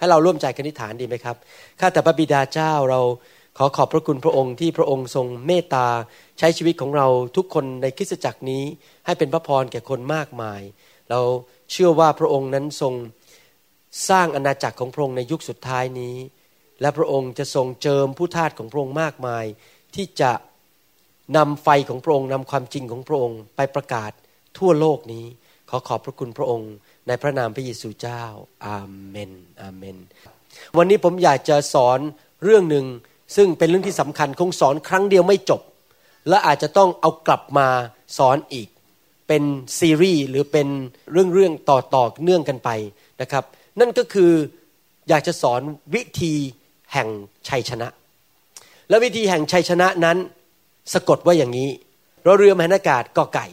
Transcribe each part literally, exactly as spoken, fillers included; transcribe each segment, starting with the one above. ให้เราร่วมใจกันอธิษฐานดีไหมครับข้าแต่พระบิดาเจ้าเราขอขอบพระคุณพระองค์ที่พระองค์ทรงเมตตาใช้ชีวิตของเราทุกคนในคริสตจักรนี้ให้เป็นพระพรแก่คนมากมายเราเชื่อว่าพระองค์นั้นทรงสร้างอาณาจักรของพระองค์ในยุคสุดท้ายนี้และพระองค์จะทรงเจิมผู้ทาสของพระองค์มากมายที่จะนำไฟของพระองค์นำความจริงของพระองค์ไปประกาศทั่วโลกนี้ขอขอบพระคุณพระองค์ในพระนามพระเยซูเจ้าอาเมนอาเมนวันนี้ผมอยากจะสอนเรื่องนึงซึ่งเป็นเรื่องที่สำคัญคงสอนครั้งเดียวไม่จบและอาจจะต้องเอากลับมาสอนอีกเป็นซีรีส์หรือเป็นเรื่องๆต่อๆเนื่องกันไปนะครับนั่นก็คืออยากจะสอนวิธีแห่งชัยชนะและวิธีแห่งชัยชนะนั้นสะกดว่าอย่างนี้เราเรือมหานากาศกอไก่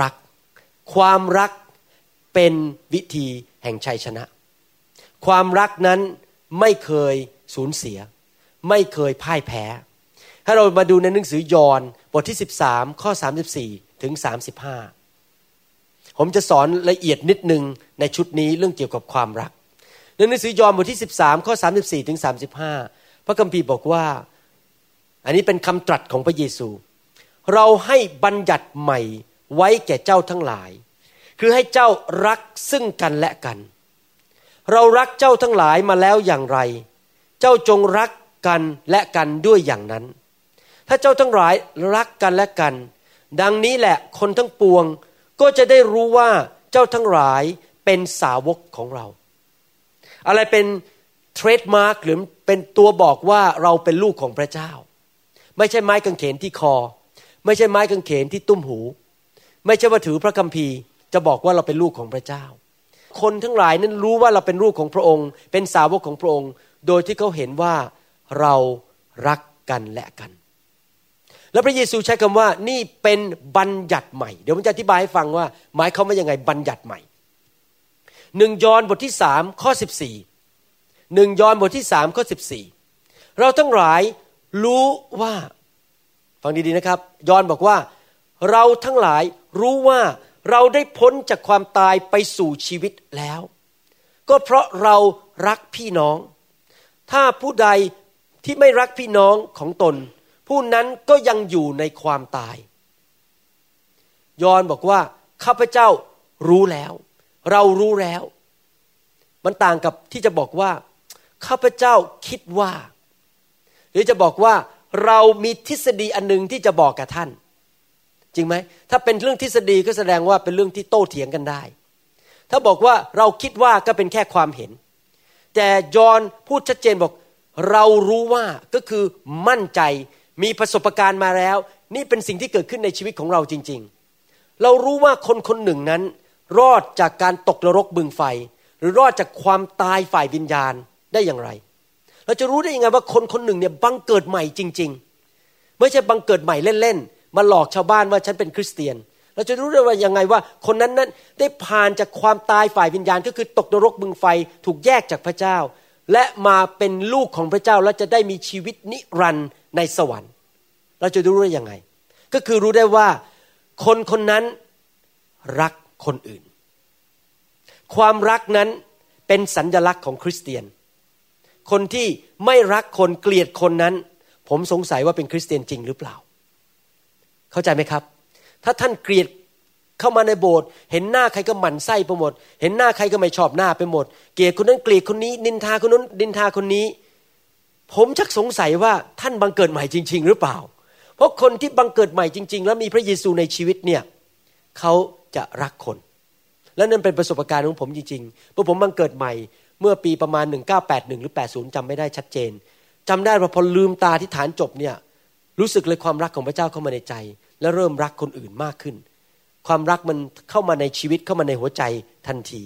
รักความรักเป็นวิธีแห่งชัยชนะความรักนั้นไม่เคยสูญเสียไม่เคยพ่ายแพ้ให้เรามาดูในหนังสือยอห์นบทที่สิบสามข้อสามสิบสี่ถึงสามสิบห้าผมจะสอนละเอียดนิดนึงในชุดนี้เรื่องเกี่ยวกับความรักในหนังสือยอห์นบทที่สิบสามข้อสามสิบสี่ถึงสามสิบห้าพระคัมภีร์บอกว่าอันนี้เป็นคำตรัสของพระเยซูเราให้บัญญัติใหม่ไว้แก่เจ้าทั้งหลายคือให้เจ้ารักซึ่งกันและกันเรารักเจ้าทั้งหลายมาแล้วอย่างไรเจ้าจงรักกันและกันด้วยอย่างนั้นถ้าเจ้าทั้งหลายรักกันและกันดังนี้แหละคนทั้งปวงก็จะได้รู้ว่าเจ้าทั้งหลายเป็นสาวกของเราอะไรเป็นเทรดมาร์กหรือเป็นตัวบอกว่าเราเป็นลูกของพระเจ้าไม่ใช่ไม้กางเขนที่คอไม่ใช่ไม้กางเขนที่ตุ้มหูไม่ใช่ว่าถือพระคัมภีร์จะบอกว่าเราเป็นลูกของพระเจ้าคนทั้งหลายนั้นรู้ว่าเราเป็นลูกของพระองค์เป็นสาวกของพระองค์โดยที่เขาเห็นว่าเรารักกันและกันแล้วพระเยซูใช้คำว่านี่เป็นบัญญัติใหม่เดี๋ยวผมจะอธิบายให้ฟังว่าหมายความว่ายังไงบัญญัติใหม่หนึ่งยอห์นบทที่สามข้อสิบสี่ หนึ่งยอห์นบทที่สามข้อสิบสี่เราทั้งหลายรู้ว่าฟังดีๆนะครับยอห์นบอกว่าเราทั้งหลายรู้ว่าเราได้พ้นจากความตายไปสู่ชีวิตแล้วก็เพราะเรารักพี่น้องถ้าผู้ใดที่ไม่รักพี่น้องของตนผู้นั้นก็ยังอยู่ในความตายยอห์นบอกว่าข้าพเจ้ารู้แล้วเรารู้แล้วมันต่างกับที่จะบอกว่าข้าพเจ้าคิดว่าหรือจะบอกว่าเรามีทฤษฎีอันนึงที่จะบอกกับท่านจริงไหมถ้าเป็นเรื่องทฤษฎีก็แสดงว่าเป็นเรื่องที่โต้เถียงกันได้ถ้าบอกว่าเราคิดว่าก็เป็นแค่ความเห็นแต่ยอห์นพูดชัดเจนบอกเรารู้ว่าก็คือมั่นใจมีประสบการณ์มาแล้วนี่เป็นสิ่งที่เกิดขึ้นในชีวิตของเราจริงๆเรารู้ว่าคนคนหนึ่งนั้นรอดจากการตกนรกบึงไฟหรือรอดจากความตายฝ่ายวิญญาณได้อย่างไรเราจะรู้ได้ยังไงว่าคนคนหนึ่งเนี่ยบังเกิดใหม่จริงๆไม่ใช่บังเกิดใหม่เล่นๆมาหลอกชาวบ้านว่าฉันเป็นคริสเตียนเราจะรู้ได้ว่ายังไงว่าคนนั้นนั้นได้ผ่านจากความตายฝ่ายวิญญาณก็คือตกนรกบึงไฟถูกแยกจากพระเจ้าและมาเป็นลูกของพระเจ้าแล้วจะได้มีชีวิตนิรันดร์ในสวรรค์เราจะรู้ได้ยังไงก็คือรู้ได้ว่าคนคนนั้นรักคนอื่นความรักนั้นเป็นสัญลักษณ์ของคริสเตียนคนที่ไม่รักคนเกลียดคนนั้นผมสงสัยว่าเป็นคริสเตียนจริงหรือเปล่าเข้าใจไหมครับถ้าท่านเกลียดเข้ามาในโบสถ์เห็นหน้าใครก็หมั่นไส้ไปหมดเห็นหน้าใครก็ไม่ชอบหน้าไปหมดเกลียดคนนั้นเกลียดคนนี้นินทาคนนั้นนินทาคนนี้ผมชักสงสัยว่าท่านบังเกิดใหม่จริงๆหรือเปล่าเพราะคนที่บังเกิดใหม่จริงๆแล้วมีพระเยซูในชีวิตเนี่ยเขาจะรักคนและนั่นเป็นประสบการณ์ของผมจริงๆเมื่อผมบังเกิดใหม่เมื่อปีประมาณหนึ่งพันเก้าร้อยแปดสิบเอ็ดหรือแปดสิบจำไม่ได้ชัดเจนจำได้ว่าพอลืมตาที่ฐานจบเนี่ยรู้สึกเลยความรักของพระเจ้าเข้ามาในใจและเริ่มรักคนอื่นมากขึ้นความรักมันเข้ามาในชีวิตเข้ามาในหัวใจทันที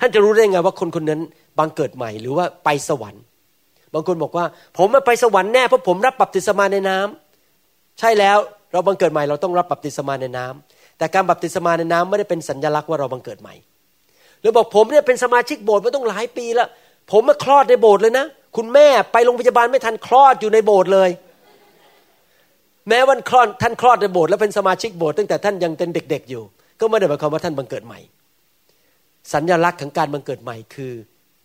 ท่านจะรู้ได้ไงว่าคนคนนั้นบังเกิดใหม่หรือว่าไปสวรรค์บางคนบอกว่าผมไปสวรรค์แน่เพราะผมรับบัพติศมาในน้ำใช่แล้วเราบังเกิดใหม่เราต้องรับบัพติศมาในน้ำแต่การบัพติศมาในน้ำไม่ได้เป็นสัญลักษณ์ว่าเราบังเกิดใหม่หรือบอกผมเนี่ยเป็นสมาชิกโบสถ์มาต้องหลายปีแล้วผมมาคลอดในโบสถ์เลยนะคุณแม่ไปโรงพยาบาลไม่ทันคลอดอยู่ในโบสถ์เลยแม้วันคลอดท่านคลอดในโบสถ์แล้วเป็นสมาชิกโบสถ์ตั้งแต่ท่านยังเป็นเด็กๆอยู่ก็ไม่ได้หมายความว่าท่านบังเกิดใหม่สัญลักษณ์ของการบังเกิดใหม่คือ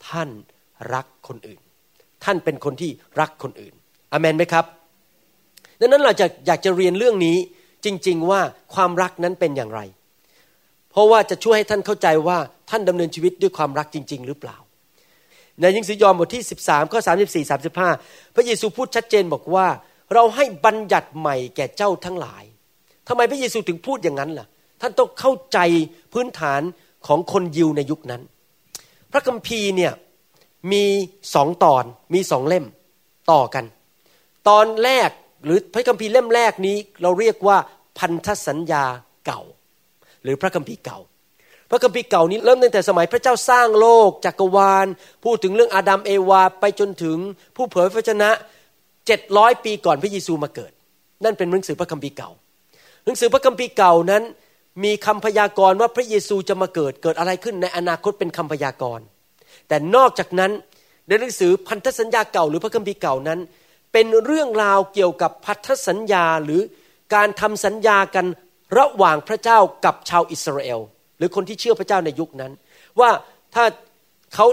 ท่านรักคนอื่นท่านเป็นคนที่รักคนอื่นอาเมนไหมครับดังนั้นเราจะอยากจะเรียนเรื่องนี้จริงๆว่าความรักนั้นเป็นอย่างไรเพราะว่าจะช่วยให้ท่านเข้าใจว่าท่านดำเนินชีวิตด้วยความรักจริงๆหรือเปล่าในหนังสือยอห์นบทที่สิบสามข้อสามสิบสี่ สามสิบห้าพระเยซูพูดชัดเจนบอกว่าเราให้บัญญัติใหม่แก่เจ้าทั้งหลายทำไมพระเยซูถึงพูดอย่างนั้นล่ะท่านต้องเข้าใจพื้นฐานของคนยิวในยุคนั้นพระคัมภีร์เนี่ยมีสองตอนมีสองเล่มต่อกันตอนแรกหรือพระคัมภีร์เล่มแรกนี้เราเรียกว่าพันธสัญญาเก่าหรือพระคัมภีร์เก่าพระคัมภีร์เก่านี้เริ่มตั้งแต่สมัยพระเจ้าสร้างโลกจักรวาลพูดถึงเรื่องอาดัมเอวาไปจนถึงผู้เผยพระวจนะเจ็ดร้อยปีก่อนพระเยซูมาเกิดนั่นเป็นหนังสือพระคัมภีร์เก่าหนังสือพระคัมภีร์เก่านั้นมีคำพยากรณ์ว่าพระเยซูจะมาเกิดเกิดอะไรขึ้นในอนาคตเป็นคำพยากรณ์แต่นอกจากนั้นในหนังสือพันธสัญญาเก่าหรือพระคัมภีร์เก่านั้นเป็นเรื่องราวเกี่ยวกับพันธสัญญาหรือการทำสัญญากันระหว่างพระเจ้ากับชาวอิสราเอลหรือคนที่เชื่อพระเจ้าในยุคนั้นว่าถ้าเขา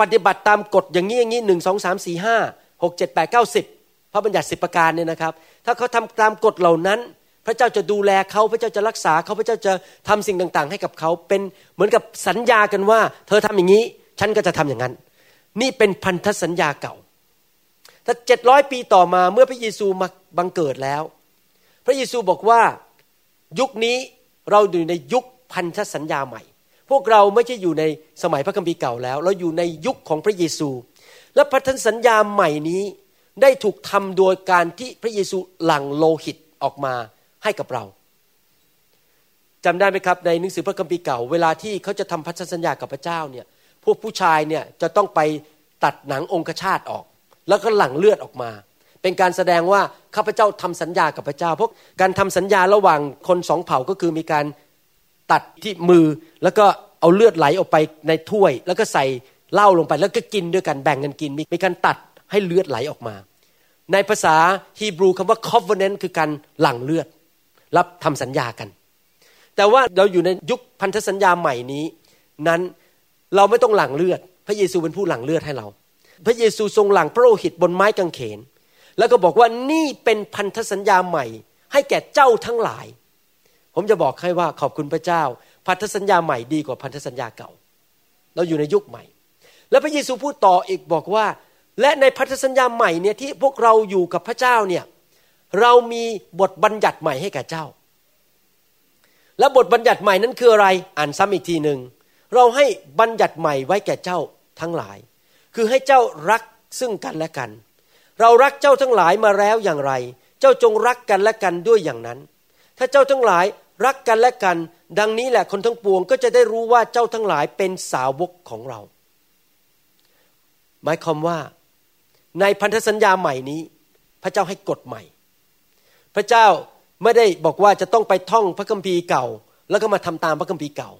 ปฏิบัติตามกฎอย่างนี้อย่างนี้หนึ่งสองสามสี่ห้าหกเจ็ดแปดเก้าสิบพระบัญญัติสิบประการเนี่ยนะครับถ้าเขาทำตามกฎเหล่านั้นพระเจ้าจะดูแลเขาพระเจ้าจะรักษาเขาพระเจ้าจะทำสิ่งต่างๆให้กับเขาเป็นเหมือนกับสัญญากันว่าเธอทำอย่างนี้ฉันก็จะทำอย่างนั้นนี่เป็นพันธสัญญาเก่าแต่เจ็ดร้อยปีต่อมาเมื่อพระเยซูมาบังเกิดแล้วพระเยซูบอกว่ายุคนี้เราอยู่ในยุคพันธสัญญาใหม่พวกเราไม่ใช่อยู่ในสมัยพระคัมภีร์เก่าแล้วเราอยู่ในยุคของพระเยซูและพันธสัญญาใหม่นี้ได้ถูกทำโดยการที่พระเยซูหลั่งโลหิตออกมาให้กับเราจำได้ไหมครับในหนังสือพระคัมภีร์เก่าเวลาที่เขาจะทำพันธสัญญากับพระเจ้าเนี่ยพวกผู้ชายเนี่ยจะต้องไปตัดหนังองคชาตออกแล้วก็หลั่งเลือดออกมาเป็นการแสดงว่าข้าพเจ้าทำสัญญากับพระเจ้าเพราะการทำสัญญาระหว่างคนสองเผ่าก็คือมีการตัดที่มือแล้วก็เอาเลือดไหลออกไปในถ้วยแล้วก็ใส่เหล้าลงไปแล้วก็กินด้วยกันแบ่งกันกินมีการตัดให้เลือดไหลออกมาในภาษาฮีบรูคำว่า covenant คือการหลั่งเลือดรับทำสัญญากันแต่ว่าเราอยู่ในยุคพันธสัญญาใหม่นี้นั้นเราไม่ต้องหลั่งเลือดพระเยซูเป็นผู้หลั่งเลือดให้เราพระเยซูทรงหลั่งพระโลหิตบนไม้กางเขนแล้วก็บอกว่านี่เป็นพันธสัญญาใหม่ให้แก่เจ้าทั้งหลายผมจะบอกให้ว่าขอบคุณพระเจ้าพันธสัญญาใหม่ดีกว่าพันธสัญญาเก่าเราอยู่ในยุคใหม่แล้วพระเยซูพูดต่ออีกบอกว่าและในพันธสัญญาใหม่เนี่ยที่พวกเราอยู่กับพระเจ้าเนี่ยเรามีบทบัญญัติใหม่ให้แก่เจ้าและบทบัญญัติใหม่นั้นคืออะไรอ่านซ้ำอีกทีนึงเราให้บัญญัติใหม่ไว้แก่เจ้าทั้งหลายคือให้เจ้ารักซึ่งกันและกันเรารักเจ้าทั้งหลายมาแล้วอย่างไรเจ้าจงรักกันและกันด้วยอย่างนั้นถ้าเจ้าทั้งหลายรักกันและกันดังนี้แหละคนทั้งปวงก็จะได้รู้ว่าเจ้าทั้งหลายเป็นสาวกของเราหมายความว่าในพันธสัญญาใหม่นี้พระเจ้าให้กฎใหม่พระเจ้าไม่ได้บอกว่าจะต้องไปท่องพระคัมภีร์เก่าแล้วก็มาทำตามพระคัมภีร์เก่า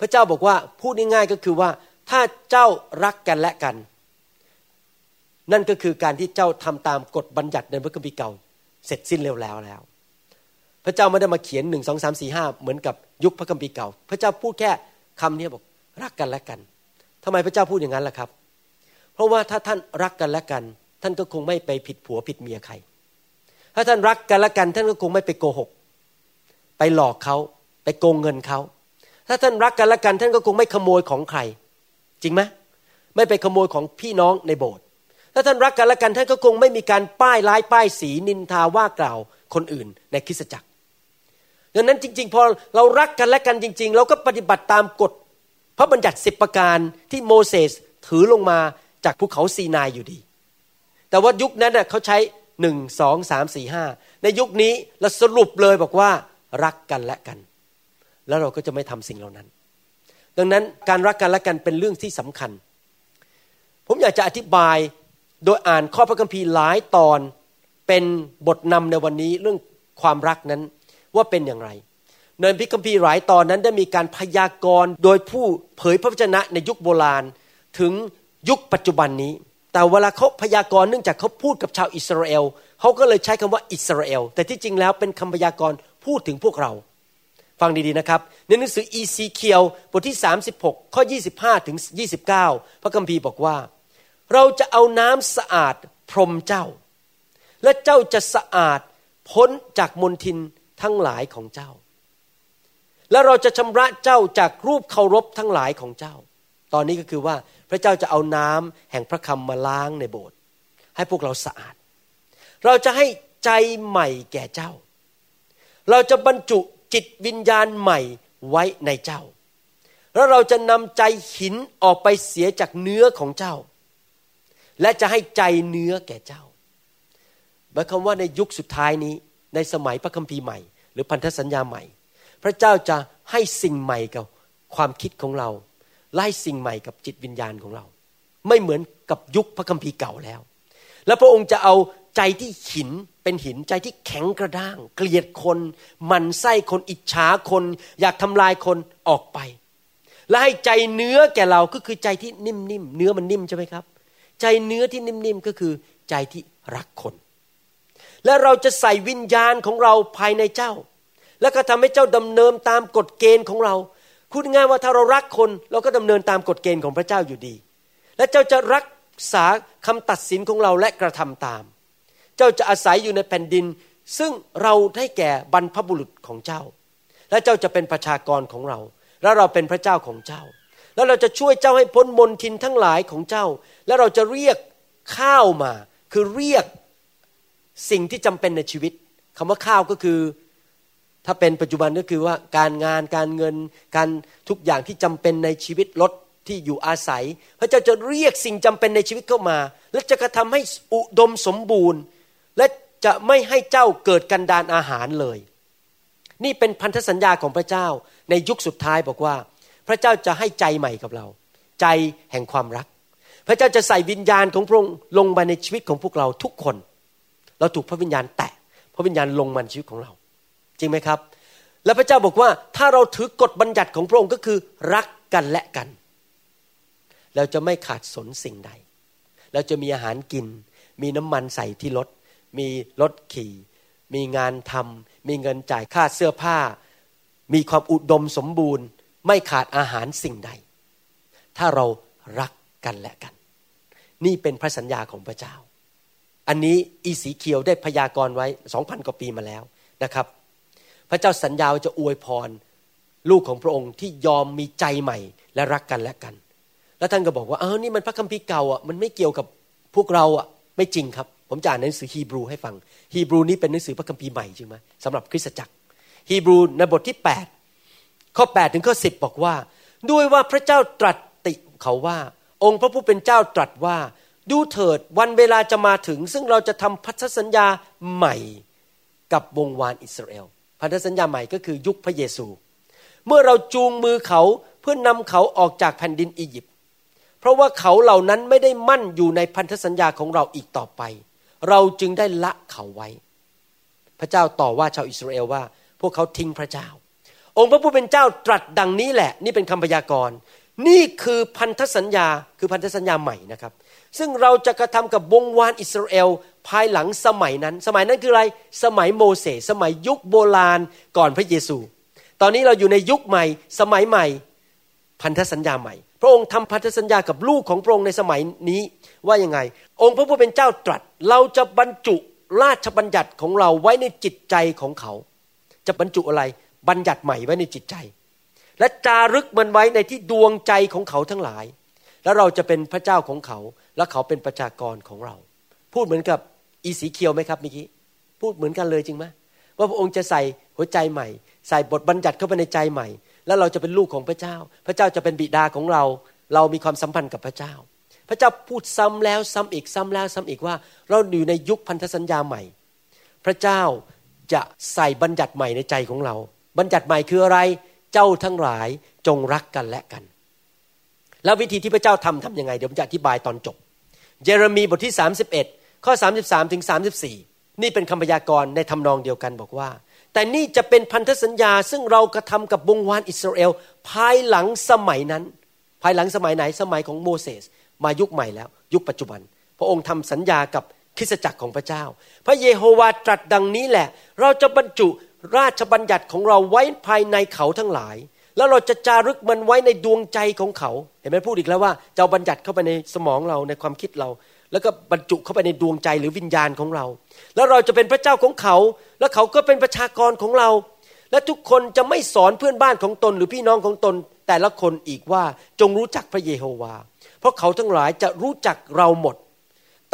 พระเจ้าบอกว่าพูดง่ายๆก็คือว่าถ้าเจ้ารักกันและกันนั่นก็คือการที่เจ้าทำตามกฎบัญญัติในพระคัมภีร์เก่าเสร็จสิ้นเร็วแล้วแล้วพระเจ้าไม่ได้มาเขียนหนึ่งสองสามสี่ห้าเหมือนกับยุคพระคัมภีร์เก่าพระเจ้าพูดแค่คำนี้บอกรักกันและกันทำไมพระเจ้าพูดอย่างนั้นล่ะครับเพราะว่าถ้าท่านรักกันและกันท่านก็คงไม่ไปผิดผัวผิดเมียใครถ้าท่านรักกันและกันท่านก็คงไม่ไปโกหกไปหลอกเขาไปโกงเงินเขาถ้าท่านรักกันและกันท่านก็คงไม่ขโมยของใครจริงไหมไม่ไปขโมยของพี่น้องในโบสถ์ถ้าท่านรักกันและกันท่านก็คงไม่มีการป้ายร้ายป้ายสีนินทาว่ากล่าวคนอื่นในคริสตจักรดังนั้นจริงๆพอเรารักกันและกันจริงๆเราก็ปฏิบัติตามกฎพระบัญญัติสิบประการที่โมเสสถือลงมาจากภูเขาซีนายอยู่ดีแต่ว่ายุคนั้นน่ะเขาใช้หนึ่ง สอง สาม สี่ ห้าในยุคนี้เราสรุปเลยบอกว่ารักกันและกันแล้วเราก็จะไม่ทำสิ่งเหล่านั้น ดังนั้นการรักกันและกันเป็นเรื่องที่สำคัญผมอยากจะอธิบายโดยอ่านข้อพระคัมภีร์หลายตอนเป็นบทนำในวันนี้เรื่องความรักนั้นว่าเป็นอย่างไรในพระคัมภีร์หลายตอนนั้นได้มีการพยากรณ์โดยผู้เผยพระวจนะในยุคโบราณถึงยุคปัจจุบันนี้แต่เวลาเขาพยากรณ์เนื่องจากเขาพูดกับชาวอิสราเอลเขาก็เลยใช้คำว่าอิสราเอลแต่ที่จริงแล้วเป็นคำพยากรณ์พูดถึงพวกเราฟังดีๆนะครับในหนังสืออีซีเคียวบทที่สามสิบหกข้อยี่สิบห้าถึงยี่สิบเก้าพระคัมภีร์บอกว่าเราจะเอาน้ำสะอาดพรมเจ้าและเจ้าจะสะอาดพ้นจากมลทินทั้งหลายของเจ้าและเราจะชำระเจ้าจากรูปเคารพทั้งหลายของเจ้าตอนนี้ก็คือว่าพระเจ้าจะเอาน้ำแห่งพระคำมาล้างในโบสถ์ให้พวกเราสะอาดเราจะให้ใจใหม่แก่เจ้าเราจะบรรจุจิตวิญญาณใหม่ไว้ในเจ้าแล้วเราจะนำใจหินออกไปเสียจากเนื้อของเจ้าและจะให้ใจเนื้อแก่เจ้าหมายความว่าในยุคสุดท้ายนี้ในสมัยพระคัมภีร์ใหม่หรือพันธสัญญาใหม่พระเจ้าจะให้สิ่งใหม่กับความคิดของเราไล่สิ่งใหม่กับจิตวิญญาณของเราไม่เหมือนกับยุคพระคัมภีร์เก่าแล้วและพระองค์จะเอาใจที่หินเป็นหินใจที่แข็งกระด้างเกลียดคนหมั่นไส้คนอิจฉาคนอยากทำลายคนออกไปและให้ใจเนื้อแก่เราก็คือใจที่นิ่มๆเนื้อมันนิ่มใช่ไหมครับใจเนื้อที่นิ่มๆก็คือใจที่รักคนและเราจะใส่วิญญาณของเราภายในเจ้าและก็ทำให้เจ้าดำเนินตามกฎเกณฑ์ของเราพูดง่ายว่าถ้าเรารักคนเราก็ดำเนินตามกฎเกณฑ์ของพระเจ้าอยู่ดีและเจ้าจะรักษาคำตัดสินของเราและกระทำตามเจ้าจะอาศัยอยู่ในแผ่นดินซึ่งเราให้แก่บรรพบุรุษของเจ้าและเจ้าจะเป็นประชากรของเราและเราเป็นพระเจ้าของเจ้าแล้วเราจะช่วยเจ้าให้พ้นมลทินทั้งหลายของเจ้าและเราจะเรียกข้าวมาคือเรียกสิ่งที่จำเป็นในชีวิตคำว่าข้าวก็คือถ้าเป็นปัจจุบันก็คือว่าการงานการเงินการทุกอย่างที่จำเป็นในชีวิตรถที่อยู่อาศัยพระเจ้าจะเรียกสิ่งจำเป็นในชีวิตเข้ามาและจะกระทำให้อุดมสมบูรณ์และจะไม่ให้เจ้าเกิดกันดารอาหารเลยนี่เป็นพันธสัญญาของพระเจ้าในยุคสุดท้ายบอกว่าพระเจ้าจะให้ใจใหม่กับเราใจแห่งความรักพระเจ้าจะใส่วิญญาณของพระองค์ลงมาในชีวิตของพวกเราทุกคนเราถูกพระวิญญาณแตะพระวิญญาณลงมาในชีวิตของเราจริงไหมครับและพระเจ้าบอกว่าถ้าเราถือกฎบัญญัติของพระองค์ก็คือรักกันและกันเราจะไม่ขาดสนสิ่งใดเราจะมีอาหารกินมีน้ำมันใส่ที่รถมีรถขี่มีงานทำมีเงินจ่ายค่าเสื้อผ้ามีความอุดมสมบูรณ์ไม่ขาดอาหารสิ่งใดถ้าเรารักกันและกันนี่เป็นพระสัญญาของพระเจ้าอันนี้อีสีเขียวได้พยากรณ์ไว้ สองพัน กว่าปีมาแล้วนะครับพระเจ้าสัญญาจะอวยพรลูกของพระองค์ที่ยอมมีใจใหม่และรักกันและกันแล้วท่านก็บอกว่าเออนี่มันพระคัมภีร์เก่าอ่ะมันไม่เกี่ยวกับพวกเราอ่ะไม่จริงครับผมจะอ่านหนังสือฮีบรูให้ฟังฮีบรูนี้เป็นหนังสือพระคัมภีร์ใหม่จริงไหมสำหรับคริสตจักรฮีบรูในบทที่แปดข้อแปดถึงข้อสิบบอกว่าด้วยว่าพระเจ้าตรัสติเขาว่าองค์พระผู้เป็นเจ้าตรัสว่าดูเถิดวันเวลาจะมาถึงซึ่งเราจะทำพันธสัญญาใหม่กับวงวานอิสราเอลพันธสัญญาใหม่ก็คือยุคพระเยซูเมื่อเราจูงมือเขาเพื่อนำเขาออกจากแผ่นดินอียิปต์เพราะว่าเขาเหล่านั้นไม่ได้มั่นอยู่ในพันธสัญญาของเราอีกต่อไปเราจึงได้ละเขาไว้พระเจ้าต่อว่าชาวอิสราเอลว่าพวกเขาทิ้งพระเจ้าองค์พระผู้เป็นเจ้าตรัสดังนี้แหละนี่เป็นคำพยากรณ์นี่คือพันธสัญญาคือพันธสัญญาใหม่นะครับซึ่งเราจะกระทำกับวงวานอิสราเอลภายหลังสมัยนั้นสมัยนั้นคืออะไรสมัยโมเสสสมัยยุคโบราณก่อนพระเยซูตอนนี้เราอยู่ในยุคใหม่สมัยใหม่พันธสัญญาใหม่พระองค์ทำพันธสัญญากับลูกของพระองค์ในสมัยนี้ว่ายังไงองค์พระผู้เป็นเจ้าตรัสเราจะบรรจุราชบัญญัติของเราไว้ในจิตใจของเขาจะบรรจุอะไรบัญญัติใหม่ไว้ในจิตใจและจารึกมันไว้ในที่ดวงใจของเขาทั้งหลายแล้วเราจะเป็นพระเจ้าของเขาและเขาเป็นประชากรของเราพูดเหมือนกับอีสีเขียวไหมครับเมื่อกี้พูดเหมือนกันเลยจริงไหมว่าพระองค์จะใส่หัวใจใหม่ใส่บทบัญญัติเข้าไปในใจใหม่แล้วเราจะเป็นลูกของพระเจ้าพระเจ้าจะเป็นบิดาของเราเรามีความสัมพันธ์กับพระเจ้าพระเจ้าพูดซ้ำแล้วซ้ำอีกซ้ำแล้วซ้ำอีกว่าเราอยู่ในยุคพันธสัญญาใหม่พระเจ้าจะใส่บัญญัติใหม่ในใจของเราบัญญัติใหม่คืออะไร เจ้าทั้งหลายจงรักกันและกันแล้ววิธีที่พระเจ้าทำทำยังไงเดี๋ยวผมจะอธิบายตอนจบเยเรมีบทที่สามสิบเอ็ดข้อสามสิบสามถึงสามสิบสี่นี่เป็นคำพยากรณ์ในทำนองเดียวกันบอกว่าแต่นี่จะเป็นพันธสัญญาซึ่งเรากระทำกับวงวานอิสราเอลภายหลังสมัยนั้นภายหลังสมัยไหนสมัยของโมเสสมายุคใหม่แล้วยุคปัจจุบันพระองค์ทำสัญญากับคริสตจักรของพระเจ้าพระเยโฮวาตรัสดังนี้แหละเราจะบรรจุราชบัญญัติของเราไว้ภายในเขาทั้งหลายแล้วเราจะจารึกมันไว้ในดวงใจของเขาเห็นไหมพูดอีกแล้วว่าจะบัญญัติเข้าไปในสมองเราในความคิดเราแล้วก็บรรจุเข้าไปในดวงใจหรือวิญญาณของเราแล้วเราจะเป็นพระเจ้าของเขาและเขาก็เป็นประชากรของเราและทุกคนจะไม่สอนเพื่อนบ้านของตนหรือพี่น้องของตนแต่ละคนอีกว่าจงรู้จักพระเยโฮวาเพราะเขาทั้งหลายจะรู้จักเราหมด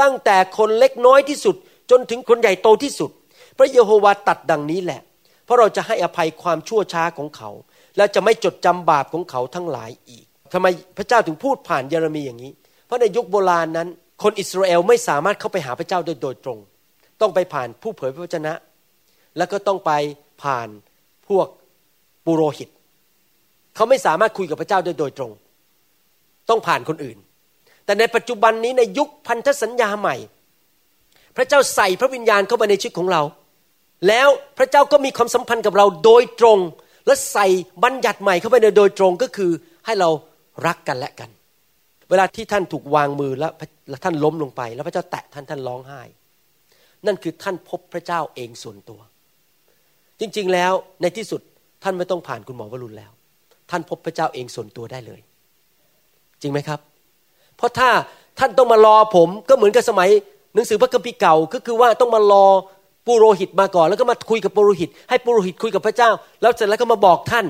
ตั้งแต่คนเล็กน้อยที่สุดจนถึงคนใหญ่โตที่สุดพระเยโฮวาตรัสดังนี้แหละเพราะเราจะให้อภัยความชั่วช้าของเขาและจะไม่จดจำบาปของเขาทั้งหลายอีกทำไมพระเจ้าถึงพูดผ่านเยเรมีอย่างนี้เพราะในยุคโบราณนั้นคนอิสราเอลไม่สามารถเข้าไปหาพระเจ้าโดยโดยตรงต้องไปผ่านผู้เผยพระวจนะแล้วก็ต้องไปผ่านพวกปุโรหิตเขาไม่สามารถคุยกับพระเจ้าโดยโดยตรงต้องผ่านคนอื่นแต่ในปัจจุบันนี้ในยุคพันธสัญญาใหม่พระเจ้าใส่พระวิญญาณเข้ามาในชีวิตของเราแล้วพระเจ้าก็มีความสัมพันธ์กับเราโดยตรงและใส่บัญญัติใหม่เข้าไปในโดยตรงก็คือให้เรารักกันและกันเวลาที่ท่านถูกวางมือแล้วท่านล้มลงไปแล้วพระเจ้าแตะท่านท่านร้องไห้นั่นคือท่านพบพระเจ้าเองส่วนตัวจริงๆแล้วในที่สุดท่านไม่ต้องผ่านคุณหมอวรุณแล้วท่านพบพระเจ้าเองส่วนตัวได้เลยจริงไหมครับเพราะถ้าท่านต้องมารอผมก็เหมือนกับสมัยหนังสือพระคัมภีร์เก่าก็คือว่าต้องมารอปุโรหิตมาก่อนแล้วก็มาคุยกับปุโรหิตให้ปุโรหิตคุยกับพระเจ้าแล้วเสร็จแล้วก็มาบอกท่าน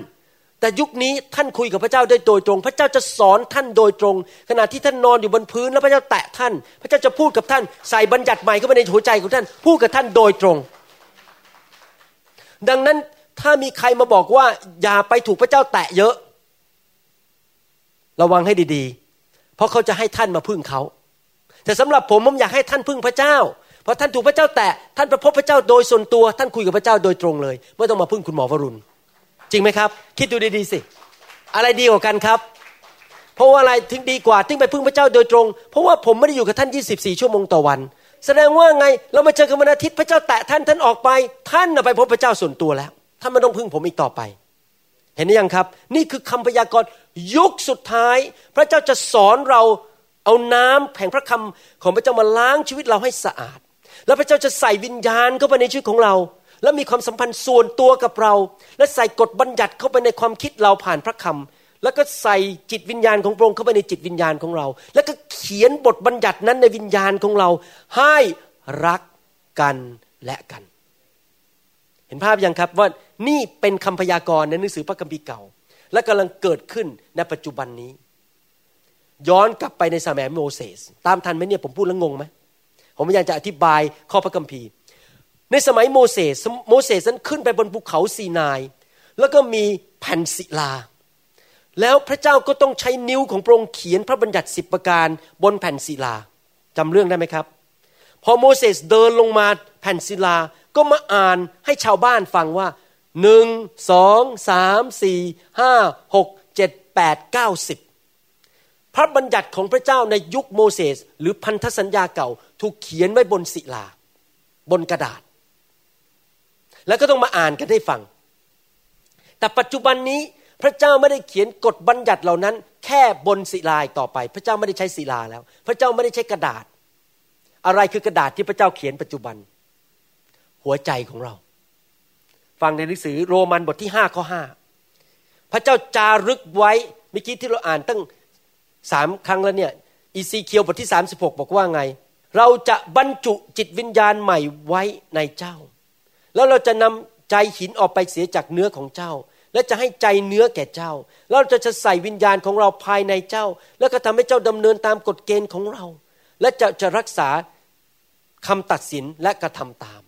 แต่ยุคนี้ท่านคุยกับพระเจ้าได้โดยตรงพระเจ้าจะสอนท่านโดยตรงขณะที่ท่านนอนอยู่บนพื้นแล้วพระเจ้าแตะท่านพระเจ้าจะพูดกับท่านใส่บัญญัติใหม่เข้าไปในหัวใจของท่านพูดกับท่านโดยตรงดังนั้นถ้ามีใครมาบอกว่าอย่าไปถูกพระเจ้าแตะเยอะระวังให้ดีๆเพราะเขาจะให้ท่านมาพึ่งเขาแต่สำหรับผมผมอยากให้ท่านพึ่งพระเจ้าเพราะท่านถูกพระเจ้าแตะท่านประพบพระเจ้าโดยส่วนตัวท่านคุยกับพระเจ้าโดยตรงเลยไม่ต้องมาพึ่งคุณหมอวรุณจริงไหมครับคิดดูดีๆสิอะไรดีกว่ากันครับเพราะว่าอะไรถึงดีกว่าถึงไปพึ่งพระเจ้าโดยตรงเพราะว่าผมไม่ได้อยู่กับท่านยี่สิบสี่ชั่วโมงต่อวันแสดงว่าไงเรามาเจอกันวันอาทิตย์พระเจ้าแตะท่านท่านออกไปท่านน่ะไปพบพระเจ้าส่วนตัวแล้วท่านไม่ต้องพึ่งผมอีกต่อไปเห็นหรือยังครับนี่คือคำพยากรณ์ยุคสุดท้ายพระเจ้าจะสอนเราเอาน้ำแห่งพระคำของพระเจ้ามาล้างชีวิตเราให้สะอาดแล้วพระเจ้าจะใส่วิญญาณเข้าไปในชีวิตของเราและมีความสัมพันธ์ส่วนตัวกับเราและใส่กฎบัญญัติเข้าไปในความคิดเราผ่านพระคำแล้วก็ใส่จิตวิญญาณของพระองค์เข้าไปในจิตวิญญาณของเราแล้วก็เขียนบทบัญญัตินั้นในวิญญาณของเราให้รักกันและกันเห็นภาพยังครับว่านี่เป็นคำพยากรณ์ในหนังสือพระคัมภีร์เก่าและกำลังเกิดขึ้นในปัจจุบันนี้ย้อนกลับไปในสมัยโมเสสตามทันไหมเนี่ยผมพูดแล้วงงไหมผมพยายามจะอธิบายข้อพระคัมภีร์ในสมัยโมเสสโมเสสนั้นขึ้นไปบนภูเขาซีนายแล้วก็มีแผ่นศิลาแล้วพระเจ้าก็ต้องใช้นิ้วของพระองค์เขียนพระบัญญัติสิบประการบนแผ่นศิลาจำเรื่องได้ไหมครับพอโมเสสเดินลงมาแผ่นศิลาก็มาอ่านให้ชาวบ้านฟังว่าหนึ่ง สอง สาม สี่ ห้า หก เจ็ด แปด เก้า สิบพระบัญญัติของพระเจ้าในยุคโมเสสหรือพันธสัญญาเก่าถูกเขียนไว้บนศิลาบนกระดาษแล้วก็ต้องมาอ่านกันให้ฟังแต่ปัจจุบันนี้พระเจ้าไม่ได้เขียนกฎบัญญัติเหล่านั้นแค่บนศิลาต่อไปพระเจ้าไม่ได้ใช้ศิลาแล้วพระเจ้าไม่ได้ใช้กระดาษอะไรคือกระดาษที่พระเจ้าเขียนปัจจุบันหัวใจของเราฟังในหนังสือโรมันบทที่ห้าข้อห้าพระเจ้าจารึกไว้เมื่อกี้ที่เราอ่านตั้งสามครั้งแล้วเนี่ยอีซีเคียวบทที่สามสิบหกบอกว่าไงเราจะบรรจุจิตวิญญาณใหม่ไว้ในเจ้าแล้วเราจะนำใจหินออกไปเสียจากเนื้อของเจ้าและจะให้ใจเนื้อแก่เจ้าแล้วเราจะใส่วิญญาณของเราภายในเจ้าแล้วก็ทำให้เจ้าดำเนินตามกฎเกณฑ์ของเราและจะจะรักษาคำตัดสินและกระทำตาม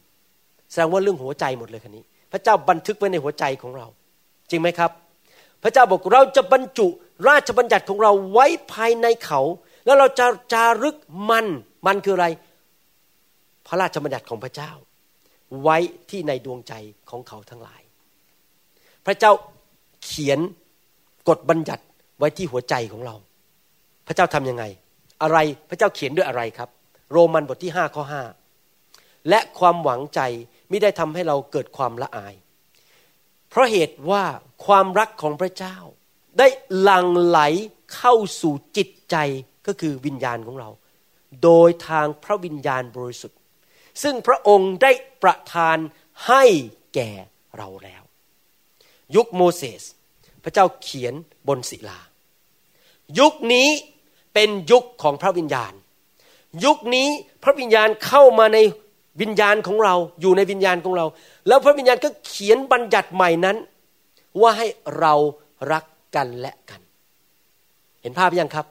แสดงว่าเรื่องหัวใจหมดเลยคันนี้พระเจ้าบันทึกไว้ในหัวใจของเราจริงไหมครับพระเจ้าบอกเราจะบรรจุราชบัญญัติของเราไว้ภายในเขาแล้วเราจะจารึกมันมันคืออะไรพระราชบัญญัติของพระเจ้าไว้ที่ในดวงใจของเขาทั้งหลายพระเจ้าเข ขียนกฎบัญญัติไว้ที่หัวใจของเราพระเจ้าทำยังไงอะไรพระเจ้าเขียนด้วยอะไรครับโรมันบทที่ห้าข้อห้าและความหวังใจไม่ได้ทำให้เราเกิดความละอายเพราะเหตุว่าความรักของพระเจ้าได้หลั่งไหลเข้าสู่จิตใจก็คือวิญญาณของเราโดยทางพระวิญญาณบริสุทธิ์ซึ่งพระองค์ได้ประทานให้แก่เราแล้วยุคโมเสสพระเจ้าเขียนบนศิลายุคนี้เป็นยุคของพระวิญญาณยุคนี้พระวิญญาณเข้ามาในวิญญาณของเราอยู่ในวิญญาณของเราแล้วพระวิญญาณก็เขียนบัญญัติใหม่นั้นว่าให้เรารักกันและกันเห็นภาพยังครับ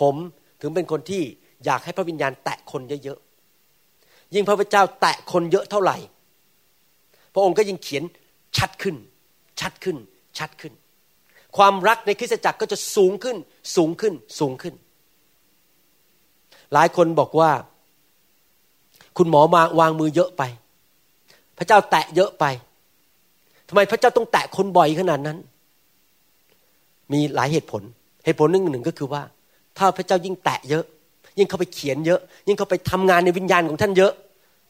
ผมถึงเป็นคนที่อยากให้พระวิญญาณแตะคนเยอะๆยิ่งพระเจ้าแตะคนเยอะเท่าไหร่พระองค์ก็ยิ่งเขียนชัดขึ้นชัดขึ้นชัดขึ้นความรักในคริสตจักรก็จะสูงขึ้นสูงขึ้นสูงขึ้นหลายคนบอกว่าคุณหมอมาวางมือเยอะไปพระเจ้าแตะเยอะไปทำไมพระเจ้าต้องแตะคนบ่อยขนาดนั้นมีหลายเหตุผลเหตุผลหนึ่งหนึ่งก็คือว่าถ้าพระเจ้ายิ่งแตะเยอะยิ่งเข้าไปเขียนเยอะยิ่งเข้าไปทำงานในวิญญาณของท่านเยอะ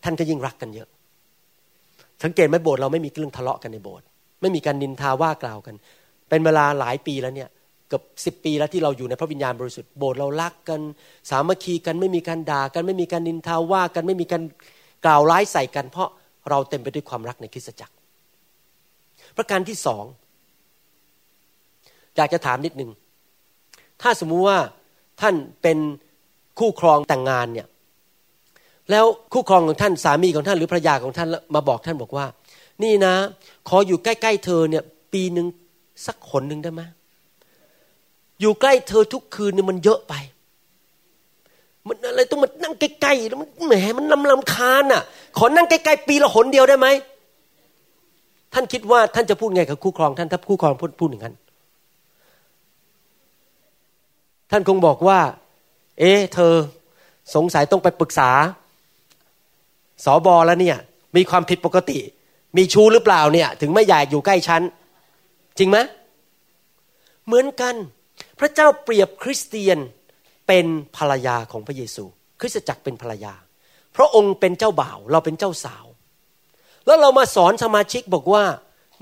ท่านก็ยิ่งรักกันเยอะสังเกตไหมโบสถ์เราไม่มีเรื่องทะเลาะกันในโบสถ์ไม่มีการนินทาว่ากล่าวกันเป็นเวลาหลายปีแล้วเนี่ยเกือบสิบปีแล้วที่เราอยู่ในพระวิญญาณบริสุทธิ์โบสถ์เรารักกันสามัคคีกันไม่มีการด่ากันไม่มีการนินทาว่ากันไม่มีการกล่าวร้ายใส่กันเพราะเราเต็มไปด้วยความรักในคริสตจักรประการที่สองอยากจะถามนิดนึงถ้าสมมุติว่าท่านเป็นคู่ครองแต่งงานเนี่ยแล้วคู่ครองของท่านสามีของท่านหรือภรรยาของท่านมาบอกท่านบอกว่านี่นะขออยู่ใกล้ๆเธอเนี่ยปีนึงสักหนนึงได้ไหมอยู่ใกล้เธอทุกคืนเนี่ยมันเยอะไปมันอะไรต้องมานั่งใกล้ๆแล้วมันแหมมันลำลำคาญอ่ะขอนั่งใกล้ๆปีละหนเดียวได้ไหมท่านคิดว่าท่านจะพูดไงกับคู่ครองท่านถ้าคู่ครองพูดพูดอย่างนั้นท่านคงบอกว่าเอ๊ะเธอสงสัยต้องไปปรึกษาสบแล้วเนี่ยมีความผิดปกติมีชู้หรือเปล่าเนี่ยถึงไม่อยากอยู่ใกล้ฉันจริงไหมเหมือนกันพระเจ้าเปรียบคริสเตียนเป็นภรรยาของพระเยซูคริสตจักรเป็นภรรยาพระองค์เป็นเจ้าบ่าวเราเป็นเจ้าสาวแล้วเรามาสอนสมาชิกบอกว่า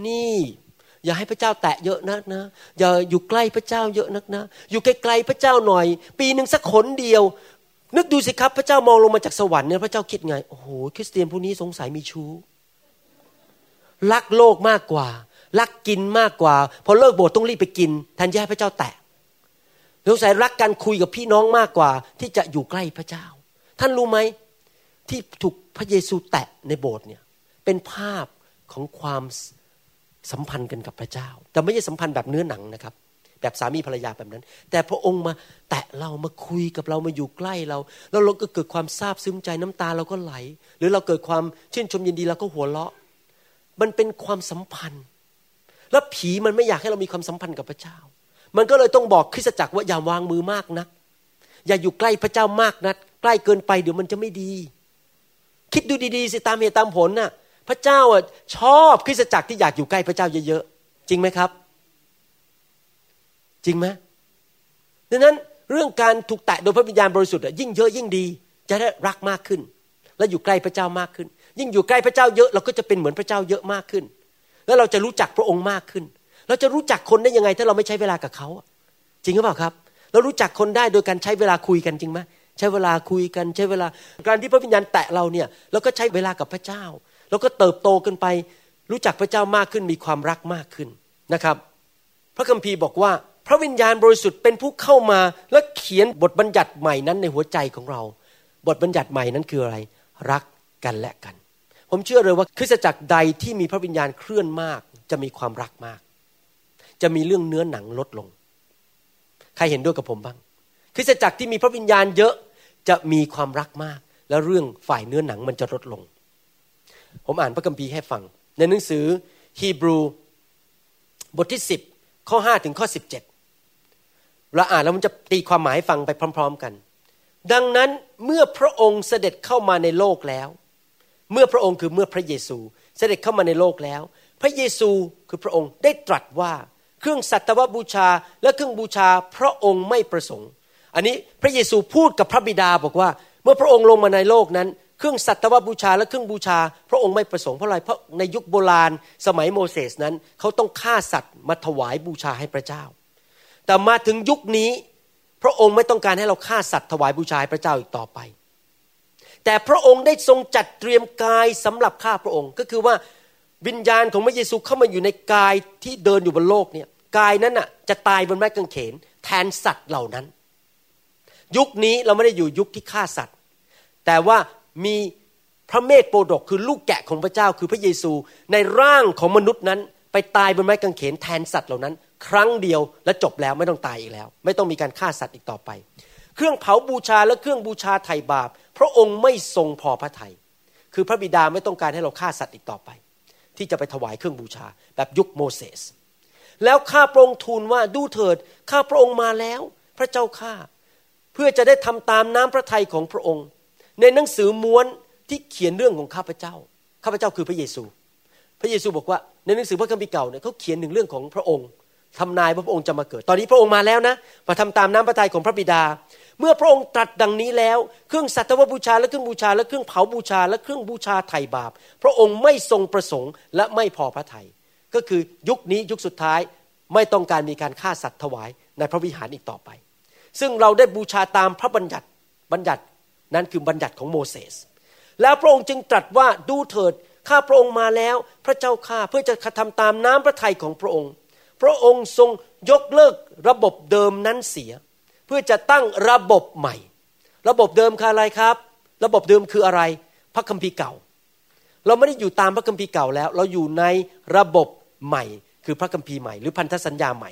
นี่อย่าให้พระเจ้าแตะเยอะนักนะอย่าอยู่ใกล้พระเจ้าเยอะนักนะอยู่ไกลๆพระเจ้าหน่อยปีนึงสักหนเดียวนึกดูสิครับพระเจ้ามองลงมาจากสวรรค์เนี่ยพระเจ้าคิดไงโอ้โหคริสเตียนผู้นี้สงสัยมีชู้รักโลกมากกว่ารักกินมากกว่าพอเลิกโบสถ์ต้องรีบไปกินแทนที่จะให้พระเจ้าแตะสงสัยรักการคุยกับพี่น้องมากกว่าที่จะอยู่ใกล้พระเจ้าท่านรู้ไหมที่ถูกพระเยซูแตะในโบสถ์เนี่ยเป็นภาพของความสัมพันธ์กันกับพระเจ้าแต่ไม่ใช่สัมพันธ์แบบเนื้อหนังนะครับแบบสามีภรรยาแบบนั้นแต่พระองค์มาแตะเรามาคุยกับเรามาอยู่ใกล้เราแล้วเราก็เกิดความซาบซึ้งใจน้ำตาเราก็ไหลหรือเราเกิดความชื่นชมยินดีเราก็หัวเราะมันเป็นความสัมพันธ์แล้วผีมันไม่อยากให้เรามีความสัมพันธ์กับพระเจ้ามันก็เลยต้องบอกคริสตจักรว่าอย่าวางมือมากนักอย่าอยู่ใกล้พระเจ้ามากนักใกล้เกินไปเดี๋ยวมันจะไม่ดีคิดดูดีๆสิตามเหตุตามผลน่ะพระเจ้าชอบคริสตจักรที่อยากอยู่ใกล้พระเจ้าเยอะๆจริงไหมครับจริงไหมดังนั้นเรื่องการถูกแตะโดยพระวิญญาณบริสุทธิ์ยิ่งเยอะยิ่งดีจะได้รักมากขึ้นและอยู่ใกล้พระเจ้ามากขึ้นยิ่งอยู่ใกล้พระเจ้าเยอะเราก็จะเป็นเหมือนพระเจ้าเยอะมากขึ้นแล้วเราจะรู้จักพระองค์มากขึ้นเราจะรู้จักคนได้ยังไงถ้าเราไม่ใช้เวลากับเขาจริงหรือเปล่าครับเรารู้จักคนได้โดยการใช้เวลาคุยกันจริงไหมใช้เวลาคุยกันใช้เวลาการที่พระวิญญาณแตะเราเนี่ยเราก็ใช้เวลากับพระเจ้าเราก็เติบโตขึ้นไปรู้จักพระเจ้ามากขึ้นมีความรักมากขึ้นนะครับพระคัมภีร์บอกว่าพระวิญญาณบริสุทธิ์เป็นผู้เข้ามาและเขียนบทบัญญัติใหม่นั้นในหัวใจของเราบทบัญญัติใหม่นั้นคืออะไรรักกันและกันผมเชื่อเลยว่าคริสตจักรใดที่มีพระวิญญาณเคลื่อนมากจะมีความรักมากจะมีเรื่องเนื้อหนังลดลงใครเห็นด้วยกับผมบ้างคริสตจักรที่มีพระวิญญาณเยอะจะมีความรักมากและเรื่องฝ่ายเนื้อหนังมันจะลดลงผมอ่านพระคัมภีร์ให้ฟังในหนังสือฮีบรูบทที่สิบข้อห้าถึงข้อสิบเจ็ดเราอ่านแล้วมันจะตีความหมายให้ฟังไปพร้อมๆกันดังนั้นเมื่อพระองค์เสด็จเข้ามาในโลกแล้วเมื่อพระองค์คือเมื่อพระเยซูเสด็จเข้ามาในโลกแล้ว พระเยซูคือพระองค์ได้ตรัสว่าเครื่องสัตวบูชาและเครื่องบูชาพระองค์ไม่ประสงค์อันนี้พระเยซูพูดกับพระบิดาบอกว่าเมื่อพระองค์ลงมาในโลกนั้นเครื่องสัตวบูชาและเครื่องบูชาพระองค์ไม่ประสงค์เพราะอะไรเพราะในยุคโบราณสมัยโมเสสนั้นเขาต้องฆ่าสัตว์มาถวายบูชาให้พระเจ้าแต่มาถึงยุคนี้พระองค์ไม่ต้องการให้เราฆ่าสัตว์ถวายบูชาให้พระเจ้าอีกต่อไปแต่พระองค์ได้ทรงจัดเตรียมกายสำหรับข้าพระองค์ก็คือว่าวิญญาณของพระเยซูเข้ามาอยู่ในกายที่เดินอยู่บนโลกเนี่ยกายนั้นน่ะจะตายบนไม้กางเขนแทนสัตว์เหล่านั้นยุคนี้เราไม่ได้อยู่ยุคที่ฆ่าสัตว์แต่ว่ามีพระเมธโปดกคือลูกแกะของพระเจ้าคือพระเยซูในร่างของมนุษย์นั้นไปตายบนไม้กางเขนแทนสัตว์เหล่านั้นครั้งเดียวและจบแล้วไม่ต้องตายอีกแล้วไม่ต้องมีการฆ่าสัตว์อีกต่อไปเครื่องเผาบูชาและเครื่องบูชาไถ่บาปพระองค์ไม่ทรงพอพระทัยคือพระบิดาไม่ต้องการให้เราฆ่าสัตว์อีกต่อไปที่จะไปถวายเครื่องบูชาแบบยุคโมเสสแล้วข้าพระองค์ทูลว่าดูเถิดข้าพระองค์มาแล้วพระเจ้าข้าเพื่อจะได้ทำตามน้ำพระทัยของพระองค์ในหนังสือม้วนที่เขียนเรื่องของข้าพเจ้าข้าพเจ้าคือพระเยซูพระเยซูบอกว่าในหนังสือพระคัมภีร์เก่าเนี่ยเขาเขียนถึงเรื่องของพระองค์ทำนายว่าพระองค์จะมาเกิดตอนนี้พระองค์มาแล้วนะมาทำตามน้ำพระทัยของพระบิดาเมื่อพระองค์ตรัสดังนี้แล้วเครื่องสัตวบูชาและเครื่องบูชาและเครื่องเผาบูชาและเครื่องบูชาไถ่บาปพระองค์ไม่ทรงประสงค์และไม่พอพระทัยก็คือยุคนี้ยุคสุดท้ายไม่ต้องการมีการฆ่าสัตว์ถวายในพระวิหารอีกต่อไปซึ่งเราได้บูชาตามพระบัญญัติบัญญัตินั้นคือบัญญัติของโมเสสแล้วพระองค์จึงตรัสว่าดูเถิดข้าพระองค์มาแล้วพระเจ้าข้าเพื่อจะกระทำตามน้ำพระทัยของพระองค์พระองค์ทรงยกเลิกระบบเดิมนั้นเสียเพื่อจะตั้งระบบใหม่ระบบเดิมคืออะไรครับระบบเดิมคืออะไรพระคัมภีร์เก่าเราไม่ได้อยู่ตามพระคัมภีร์เก่าแล้วเราอยู่ในระบบใหม่คือพระคัมภีร์ใหม่หรือพันธสัญญาใหม่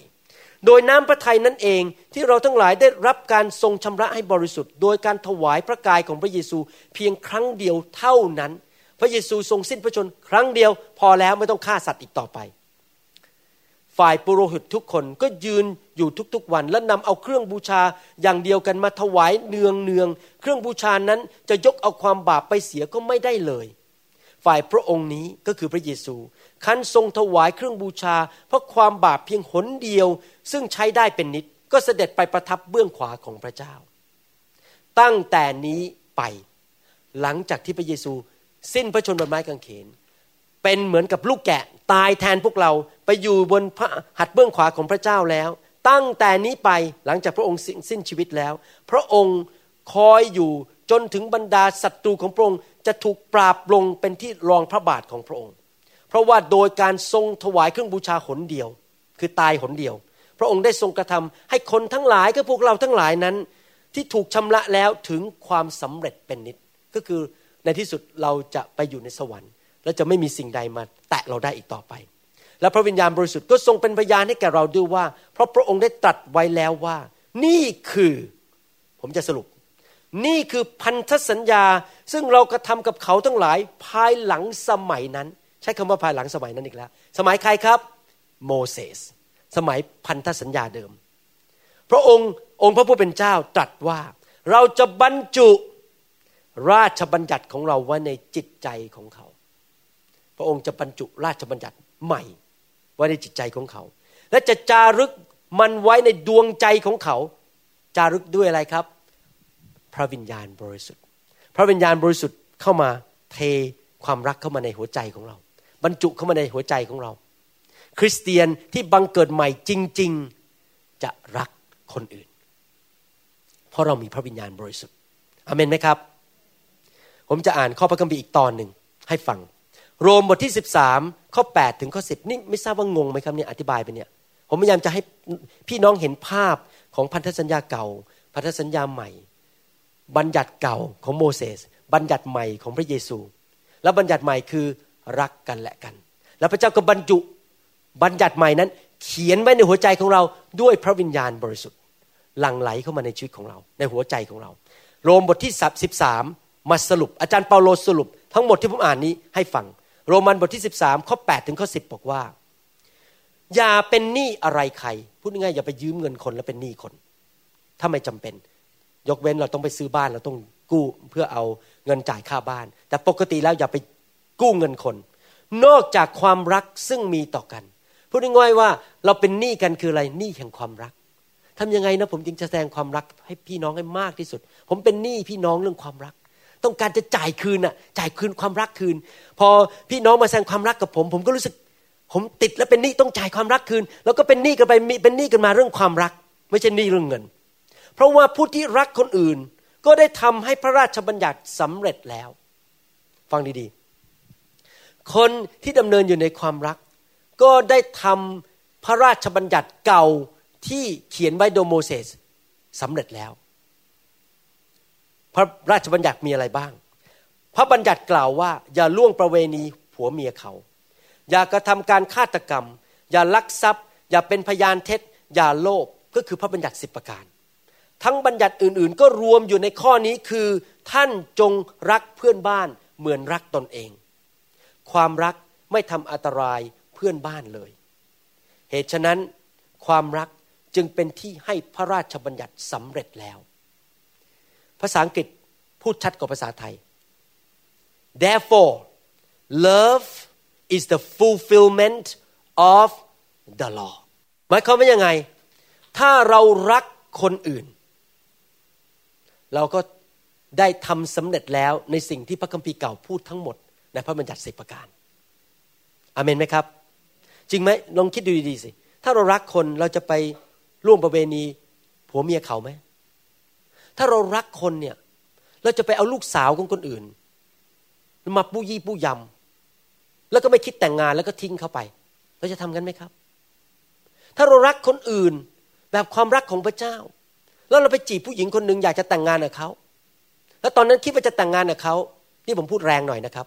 โดยน้ำพระทัยนั่นเองที่เราทั้งหลายได้รับการทรงชำระให้บริสุทธิ์โดยการถวายพระกายของพระเยซูเพียงครั้งเดียวเท่านั้นพระเยซูทรงสิ้นพระชนม์ครั้งเดียวพอแล้วไม่ต้องฆ่าสัตว์อีกต่อไปฝ่ายปุโรหิตทุกคนก็ยืนอยู่ทุกๆวันและนำเอาเครื่องบูชาอย่างเดียวกันมาถวายเนืองเนืองเครื่องบูชานั้นจะยกเอาความบาปไปเสียก็ไม่ได้เลยฝ่ายพระองค์นี้ก็คือพระเยซูคันทรงถวายเครื่องบูชาเพราะความบาปเพียงหนเดียวซึ่งใช้ได้เป็นนิจก็เสด็จไปประทับเบื้องขวาของพระเจ้าตั้งแต่นี้ไปหลังจากที่พระเยซูสิ้นพระชนม์บนไม้กางเขนเป็นเหมือนกับลูกแกะตายแทนพวกเราไปอยู่บนพระหัตถ์เบื้องขวาของพระเจ้าแล้วตั้งแต่นี้ไปหลังจากพระองค์สิ้นชีวิตแล้วพระองค์คอยอยู่จนถึงบรรดาศัตรูของพระองค์จะถูกปราบลงเป็นที่รองพระบาทของพระองค์เพราะว่าโดยการทรงถวายเครื่องบูชาหนเดียวคือตายหนเดียวพระองค์ได้ทรงกระทำให้คนทั้งหลายก็พวกเราทั้งหลายนั้นที่ถูกชำระแล้วถึงความสำเร็จเป็นนิจก็คือในที่สุดเราจะไปอยู่ในสวรรค์และจะไม่มีสิ่งใดมาแตะเราได้อีกต่อไปและพระวิญญาณบริสุทธิ์ก็ทรงเป็นพยานให้แก่เราด้วยว่าเพราะพระองค์ได้ตรัสไว้แล้วว่านี่คือผมจะสรุปนี่คือพันธสัญญาซึ่งเรากระทำกับเขาทั้งหลายภายหลังสมัยนั้นใช้คำว่าภายหลังสมัยนั้นอีกแล้วสมัยใครครับโมเสสสมัยพันธสัญญาเดิมพระองค์องค์พระผู้เป็นเจ้าตรัสว่าเราจะบรรจุราชบัญญัติของเราไว้ในจิตใจของเขาพระองค์จะบรรจุราชบัญญัติใหม่ไว้ในจิตใจของเขาและจะจารึกมันไว้ในดวงใจของเขาจารึกด้วยอะไรครับพระวิญญาณบริสุทธิ์พระวิญญาณบริสุทธิ์เข้ามาเทความรักเข้ามาในหัวใจของเราบรรจุเข้ามาในหัวใจของเราคริสเตียนที่บังเกิดใหม่จริงๆจะรักคนอื่นเพราะเรามีพระวิญญาณบริสุทธิ์อาเมนไหมครับผมจะอ่านข้อพระคัมภีร์อีกตอนหนึ่งให้ฟังโรมบทที่สิบสามข้อแปดถึงข้อสิบนี่ไม่ทราบว่างงไหมครับเนี่ยอธิบายไปเนี่ยผมพยายามจะให้พี่น้องเห็นภาพของพันธสัญญาเก่าพันธสัญญาใหม่บัญญัติเก่าของโมเสสบัญญัติใหม่ของพระเยซูและบัญญัติใหม่คือรักกันและกันแล้วพระเจ้าก็บรรจุบัญญัติใหม่นั้นเขียนไว้ในหัวใจของเราด้วยพระวิญญาณบริสุทธิ์หลั่งไหลเข้ามาในชีวิตของเราในหัวใจของเราโรมบทที่สิบสามมาสรุปอาจารย์เปาโลสรุปทั้งหมดที่ผมอ่านนี้ให้ฟังโรมันบทที่สิบสามข้อแปดถึงข้อสิบบอกว่าอย่าเป็นหนี้อะไรใครพูดง่ายๆอย่าไปยืมเงินคนแล้วเป็นหนี้คนถ้าไม่จำเป็นยกเว้นเราต้องไปซื้อบ้านเราต้องกู้เพื่อเอาเงินจ่ายค่าบ้านแต่ปกติแล้วอย่าไปกู้เงินคน นอกจากความรักซึ่งมีต่อกันพูดง่ายๆว่าเราเป็นหนี้กันคืออะไรหนี้แห่งความรักทำยังไงนะผมจึงจะแสดงความรักให้พี่น้องให้มากที่สุดผมเป็นหนี้พี่น้องเรื่องความรักต้องการจะจ่ายคืนน่ะจ่ายคืนความรักคืนพอพี่น้องมาแสดงความรักกับผมผมก็รู้สึกผมติดแล้วเป็นหนี้ต้องจ่ายความรักคืนแล้วก็เป็นหนี้กันไปเป็นหนี้กันมาเรื่องความรักไม่ใช่หนี้เรื่องเงินเพราะว่าผู้ที่รักคนอื่นก็ได้ทำให้พระราชบัญญัติสำเร็จแล้วฟังดีๆคนที่ดำเนินอยู่ในความรักก็ได้ทำพระราชบัญญัติเก่าที่เขียนไว้โดยโมเสสสำเร็จแล้วพระราชบัญญัติมีอะไรบ้างพระบัญญัติกล่าวว่าอย่าล่วงประเวณีผัวเมียเขาอย่ากระทำการฆาตกรรมอย่าลักทรัพย์อย่าเป็นพยานเท็จอย่าโลภก็คือพระบัญญัติสิบประการทั้งบัญญัติอื่นๆก็รวมอยู่ในข้อนี้คือท่านจงรักเพื่อนบ้านเหมือนรักตนเองความรักไม่ทำอันตรายเพื่อนบ้านเลยเหตุฉะนั้นความรักจึงเป็นที่ให้พระราชบัญญัติสำเร็จแล้วภาษาอังกฤษพูดชัดกว่าภาษาไทย Therefore love is the fulfillment of the law หมายความว่ายังไงถ้าเรารักคนอื่นเราก็ได้ทำสำเร็จแล้วในสิ่งที่พระคัมภีร์เก่าพูดทั้งหมดในพระบัญญัติสิบประการอาเมนไหมครับจริงไหมลองคิดดูดีๆสิถ้าเรารักคนเราจะไปร่วมประเวณีผัวเมียเขาไหมถ้าเรารักคนเนี่ยเราจะไปเอาลูกสาวของคนอื่นมาปู้ยี่ปู้ยำแล้วก็ไม่คิดแต่งงานแล้วก็ทิ้งเขาไปเราจะทำกันไหมครับถ้าเรารักคนอื่นแบบความรักของพระเจ้าแล้วเราไปจีบผู้หญิงคนนึงอยากจะแต่งงานกับเขาแล้วตอนนั้นคิดว่าจะแต่งงานกับเขานี่ผมพูดแรงหน่อยนะครับ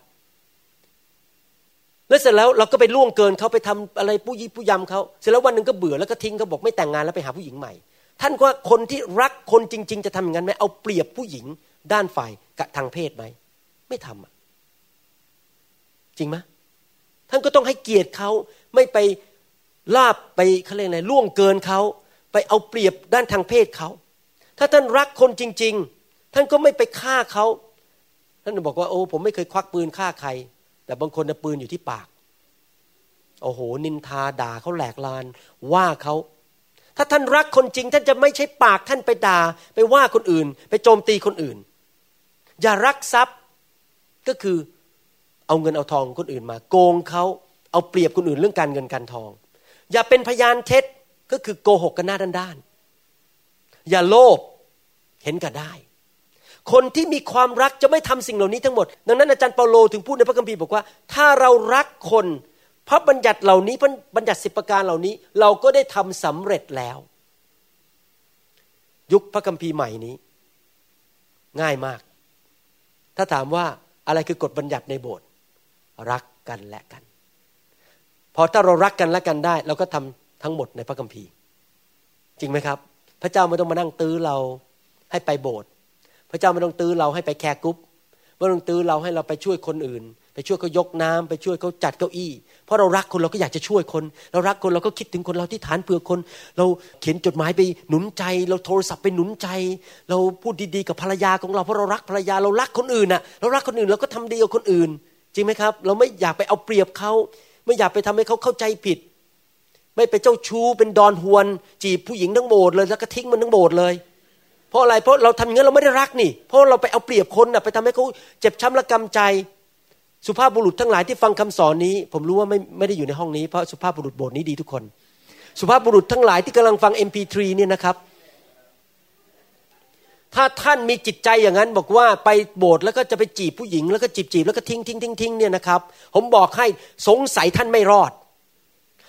แล้วเสร็จแล้วเราก็ไปล่วงเกินเขาไปทำอะไรผู้ยี่ผู้ยำเขาเสร็จแล้ววันนึงก็เบื่อแล้วก็ทิ้งเขาบอกไม่แต่งงานแล้วไปหาผู้หญิงใหม่ท่านว่าคนที่รักคนจริงๆจะทำอย่างนั้นไหมเอาเปรียบผู้หญิงด้านฝ่ายกะทางเพศไหมไม่ทำอ่ะจริงไหมท่านก็ต้องให้เกียรติเขาไม่ไปลาบไปเขาเรียกอะไรล่วงเกินเขาไปเอาเปรียบด้านทางเพศเขาถ้าท่านรักคนจริงๆท่านก็ไม่ไปฆ่าเขาท่านบอกว่าโอ้ผมไม่เคยควักปืนฆ่าใครแต่บางคนเอาปืนอยู่ที่ปากโอ้โหนินทาด่าเขาแหลกลานว่าเขาถ้าท่านรักคนจริงท่านจะไม่ใช้ปากท่านไปด่าไปว่าคนอื่นไปโจมตีคนอื่นอย่ารักทรัพย์ก็คือเอาเงินเอาทองคนอื่นมาโกงเขาเอาเปรียบคนอื่นเรื่องการเงินการทองอย่าเป็นพยานเท็จก็คือโกหกกันหน้าด้านๆอย่าโลภเห็นกันได้คนที่มีความรักจะไม่ทำสิ่งเหล่านี้ทั้งหมดดังนั้นอาจารย์เปาโลถึงพูดในพระคัมภีร์บอกว่าถ้าเรารักคนพระบัญญัติเหล่านี้บัญญัติสิบประการเหล่านี้เราก็ได้ทำสำเร็จแล้วยุคพระคัมภีร์ใหม่นี้ง่ายมากถ้าถามว่าอะไรคือกฎบัญญัติในโบสถ์รักกันและกันพอถ้าเรารักกันและกันได้เราก็ทำทั้งหมดในพระคัมภีร์จริงไหมครับพระเจ้าไม่ต้องมานั่งตื้อเราให้ไปโบสถ์พระเจ้าไม่ต้องตื้อเราให้ไปแคร์กรุ๊ปไม่ต้องตื้อเราให้เราไปช่วยคนอื่นไปช่วยเขายกน้ำไปช่วยเขาจัดเก้าอี้เพราะเรารักคนเราก็อยากจะช่วยคนเรารักคนเราก็คิดถึงคนเราที่ฐานเผื่อคนเราเขียนจดหมายไปหนุนใจเราโทรศัพท์ไปหนุนใจเราพูดดีๆกับภรรยาของเราเพราะเรารักภรรยาเรารักคนอื่นน่ะเรารักคนอื่นเราก็ทำดีกับคนอื่นจริงไหมครับเราไม่อยากไปเอาเปรียบเขาไม่อยากไปทำให้เขาเข้าใจผิดไม่ไปเจ้าชู้เป็นดอนฮวนจีบผู้หญิงทั้งโบสถ์เลยแล้วก็ทิ้งมันทั้งโบสถ์เลยเพราะอะไรเพราะเราทำอย่างนั้นเราไม่ได้รักนี่เพราะเราไปเอาเปรียบคนน่ะไปทำให้เขาเจ็บช้ำระกำใจสุภาพบุรุษทั้งหลายที่ฟังคำสอนนี้ผมรู้ว่าไม่ไม่ได้อยู่ในห้องนี้เพราะสุภาพบุรุษโบสถ์นี้ดีทุกคนสุภาพบุรุษทั้งหลายที่กำลังฟัง เอ็ม พี ทรี เนี่ยนะครับถ้าท่านมีจิตใจอย่างนั้นบอกว่าไปโบสถ์แล้วก็จะไปจีบผู้หญิงแล้วก็จีบจีบแล้วก็ทิ้งทิ้งทิ้งทิ้งเนี่ยนะครับผมบอกให้สงสัยท่านไม่รอด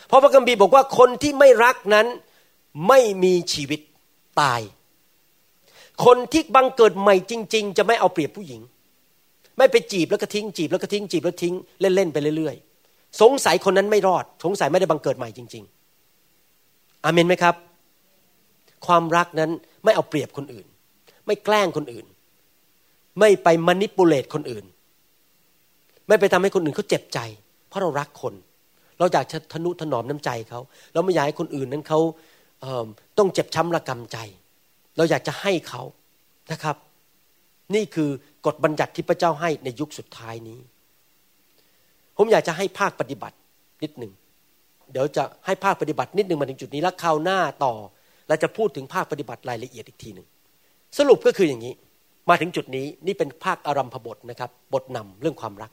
เพราะพระคัมภีร์บอกว่าคนที่ไม่รักนั้นไม่มีชีวิตตายคนที่บังเกิดใหม่จริงๆจะไม่เอาเปรียบผู้หญิงไม่ไปจีบแล้วก็ทิ้งจีบแล้วก็ทิ้งจีบแล้วทิ้งเล่นๆไปเรื่อยๆสงสัยคนนั้นไม่รอดสงสัยไม่ได้บังเกิดใหม่จริงๆอาเมนไหมครับความรักนั้นไม่เอาเปรียบคนอื่นไม่แกล้งคนอื่นไม่ไปมานิปูเลตคนอื่นไม่ไปทำให้คนอื่นเขาเจ็บใจเพราะเรารักคนเราอยากทนุถนอมน้ำใจเขาเราไม่อยากให้คนอื่นนั้นเขาเอ่อต้องเจ็บช้ำระกำใจเราอยากจะให้เขานะครับนี่คือกฎบัญญัติที่พระเจ้าให้ในยุคสุดท้ายนี้ ผมอยากจะให้ภาคปฏิบัตินิดนึงเดี๋ยวจะให้ภาคปฏิบัตินิดนึงมาถึงจุดนี้แล้วคราวหน้าต่อเราจะพูดถึงภาคปฏิบัติรายละเอียดอีกทีนึงสรุปก็คืออย่างนี้มาถึงจุดนี้นี่เป็นภาคอารัมภบทนะครับบทนำเรื่องความรัก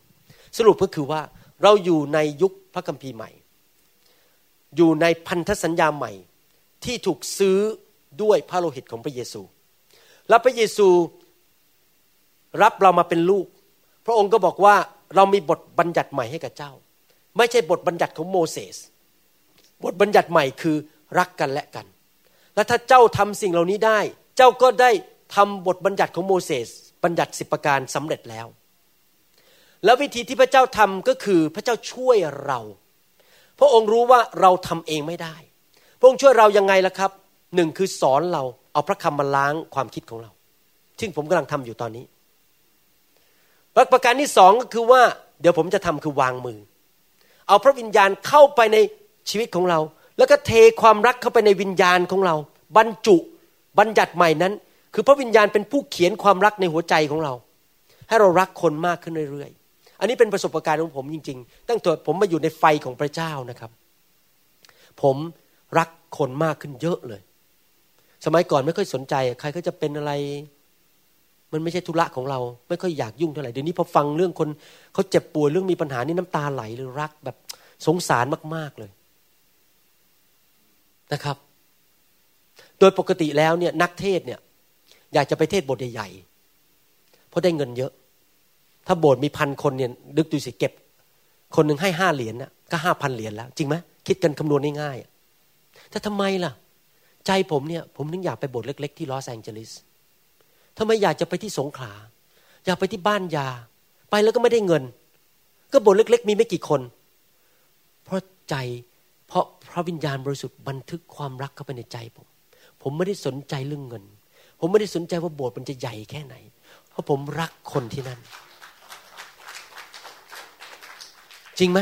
สรุปก็คือว่าเราอยู่ในยุคพระคัมภีร์ใหม่อยู่ในพันธสัญญาใหม่ที่ถูกซื้อด้วยพระโลหิตของพระเยซูและพระเยซูรับเรามาเป็นลูกพระองค์ก็บอกว่าเรามีบทบัญญัติใหม่ให้กับเจ้าไม่ใช่บทบัญญัติของโมเสสบทบัญญัติใหม่คือรักกันและกันและถ้าเจ้าทำสิ่งเหล่านี้ได้เจ้าก็ได้ทำบทบัญญัติของโมเสสบัญญัติสิบประการสำเร็จแล้วแล้ววิธีที่พระเจ้าทำก็คือพระเจ้าช่วยเราพระองค์รู้ว่าเราทำเองไม่ได้พระองค์ช่วยเรายังไงล่ะครับหนึ่งคือสอนเราเอาพระคำมาล้างความคิดของเราซึ่งผมกำลังทำอยู่ตอนนี้ประการที่สองก็คือว่าเดี๋ยวผมจะทำคือวางมือเอาพระวิญญาณเข้าไปในชีวิตของเราแล้วก็เทความรักเข้าไปในวิญญาณของเราบรรจุบัญญัติใหม่นั้นคือพระวิญญาณเป็นผู้เขียนความรักในหัวใจของเราให้เรารักคนมากขึ้นเรื่อยๆอันนี้เป็นประสบการณ์ของผมจริงๆตั้งแต่ผมมาอยู่ในไฟของพระเจ้านะครับผมรักคนมากขึ้นเยอะเลยสมัยก่อนไม่ค่อยสนใจใครก็จะเป็นอะไรมันไม่ใช่ธุระของเราไม่ค่อยอยากยุ่งเท่าไหร่เดี๋ยวนี้พอฟังเรื่องคนเขาเจ็บป่วยเรื่องมีปัญหานี่น้ำตาไหลเลยรักแบบสงสารมากๆเลยนะครับโดยปกติแล้วเนี่ยนักเทศเนี่ยอยากจะไปเทศโบสถ์ใหญ่ๆเพราะได้เงินเยอะถ้าโบสถ์มีพันคนเนี่ยนึกดูสิเก็บคนหนึ่งให้ห้าเหรียญน่ะก็ห้าพันเหรียญแล้วจริงไหมคิดกันคำนวณง่ายๆแต่ทำไมล่ะใจผมเนี่ยผมถึงอยากไปโบสถ์เล็กๆที่ลอสแองเจลิสทำไมอยากจะไปที่สงขลาอยากไปที่บ้านยาไปแล้วก็ไม่ได้เงินก็โบสถ์เล็กๆมีไม่กี่คนเพราะใจเพราะพระวิญญาณบริสุทธิ์บันทึกความรักเข้าไปในใจผมผมไม่ได้สนใจเรื่องเงินผมไม่ได้สนใจว่าโบสถ์มันจะใหญ่แค่ไหนเพราะผมรักคนที่นั่นจริงไหม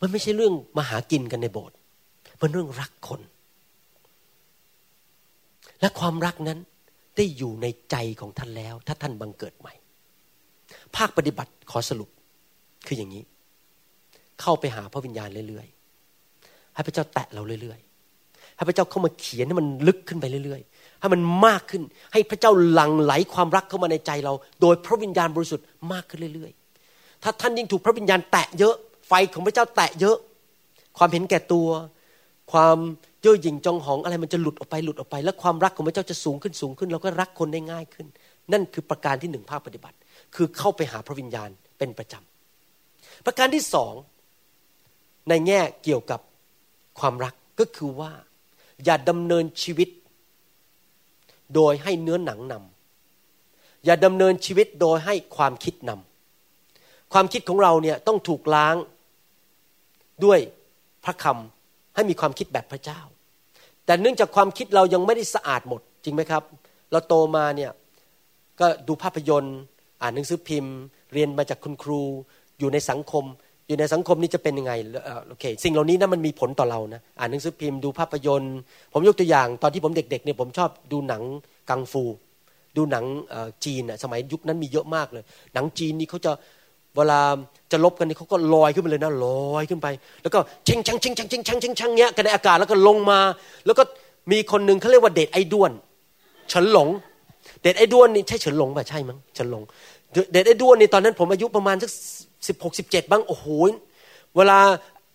มันไม่ใช่เรื่องมาหากินกันในโบสถ์มันเรื่องรักคนและความรักนั้นได้อยู่ในใจของท่านแล้วถ้าท่านบังเกิดใหม่ภาคปฏิบัติขอสรุปคืออย่างนี้เข้าไปหาพระวิญญาณเรื่อยๆให้พระเจ้าแตะเราเรื่อยๆให้พระเจ้าเข้ามาเขียนให้มันลึกขึ้นไปเรื่อยๆให้มันมากขึ้นให้พระเจ้าหลั่งไหลความรักเข้ามาในใจเราโดยพระวิญญาณบริสุทธิ์มากขึ้นเรื่อยๆถ้าท่านยิ่งถูกพระวิญญาณแตะเยอะไฟของพระเจ้าแตะเยอะความเห็นแก่ตัวความเย่อหยิ่งจองหองอะไรมันจะหลุดออกไปหลุดออกไปแล้วความรักของพระเจ้าจะสูงขึ้นสูงขึ้นเราก็รักคนได้ง่ายขึ้นนั่นคือประการที่หนึ่งภาคปฏิบัติคือเข้าไปหาพระวิญญาณเป็นประจำประการที่สองในแง่เกี่ยวกับความรักก็คือว่าอย่าดำเนินชีวิตโดยให้เนื้อหนังนำอย่าดำเนินชีวิตโดยให้ความคิดนำความคิดของเราเนี่ยต้องถูกล้างด้วยพระคำให้มีความคิดแบบพระเจ้าแต่เนื่องจากความคิดเรายังไม่ได้สะอาดหมดจริงไหมครับเราโตมาเนี่ยก็ดูภาพยนตร์อ่านหนังสือพิมพ์เรียนมาจากคุณครูอยู่ในสังคมอยู่ในสังคมนี้จะเป็นยังไงโอเคสิ่งเหล่านี้นะมันมีผลต่อเรานะอ่านหนังสือพิมพ์ดูภาพยนตร์ผมยกตัวอย่างตอนที่ผมเด็กๆเนี่ยผมชอบดูหนังกังฟูดูหนังจีนอ่ะสมัยยุคนั้นมีเยอะมากเลยหนังจีนนี่เขาจะเวลาจะลบกันนี่เขาก็ลอยขึ้นไปเลยนะลอยขึ้นไปแล้วก็เชงชังเชงชังเชงชังเชงชังเนี้ยกันในอากาศแล้วก็ลงมาแล้วก็มีคนนึงเขาเรียกว่าเดชไอ้ด้วนเฉินหลงเดชไอ้ด้วนนี่ใช่เฉินหลงป่ะใช่มั้งเฉินหลงเดชไอ้ด้วนนี่ตอนนั้นผมอายุประมาณสักสิบหกสิบเจ็ดบ้างโอ้โหเวลา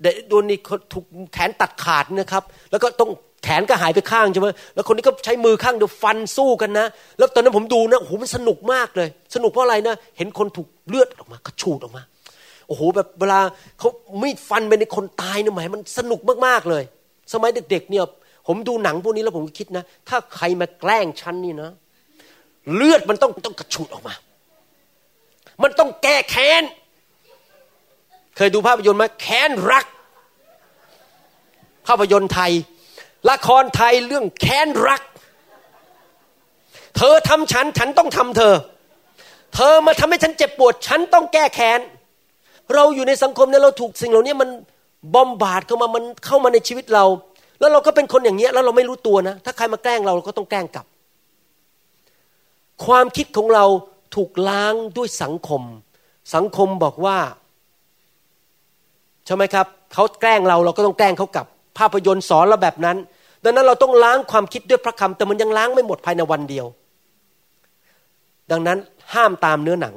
เดชไอ้ด้วนนี่ถูกแขนตัดขาดนะครับแล้วก็ต้องแขนก็หายไปข้างใช่ไหมแล้วคนนี้ก็ใช้มือข้างเดียวฟันสู้กันนะแล้วตอนนั้นผมดูนะโอ้โหมันสนุกมากเลยสนุกเพราะอะไรนะเห็นคนถูกเลือดออกมากระชูดออกมาโอ้โหแบบเวลาเขามีดฟันไปในคนตายเนี่ยหมายมันสนุกมากๆเลยสมัยเด็กๆเนี่ยผมดูหนังพวกนี้แล้วผมก็คิดนะถ้าใครมาแกล้งฉันนี่นะเลือดมันต้องต้องกระชูดออกมามันต้องแก้แค้นเคยดูภาพยนตร์ไหมแค้นรักภาพยนตร์ไทยละครไทยเรื่องแค้นรักเธอทำฉันฉันต้องทำเธอเธอมาทำให้ฉันเจ็บปวดฉันต้องแก้แค้นเราอยู่ในสังคมเนี่ยเราถูกสิ่งเหล่านี้มันบอมบาดเข้ามามันเข้ามาในชีวิตเราแล้วเราก็เป็นคนอย่างเงี้ยแล้วเราไม่รู้ตัวนะถ้าใครมาแกล้งเราเราก็ต้องแกล้งกลับความคิดของเราถูกล้างด้วยสังคม สังคมบอกว่าใช่ไหมครับเขาแกล้งเราเราก็ต้องแกล้งเขากลับภาพยนตร์สอนเราแบบนั้นดังนั้นเราต้องล้างความคิดด้วยพระคำแต่มันยังล้างไม่หมดภายในวันเดียวดังนั้นห้ามตามเนื้อหนัง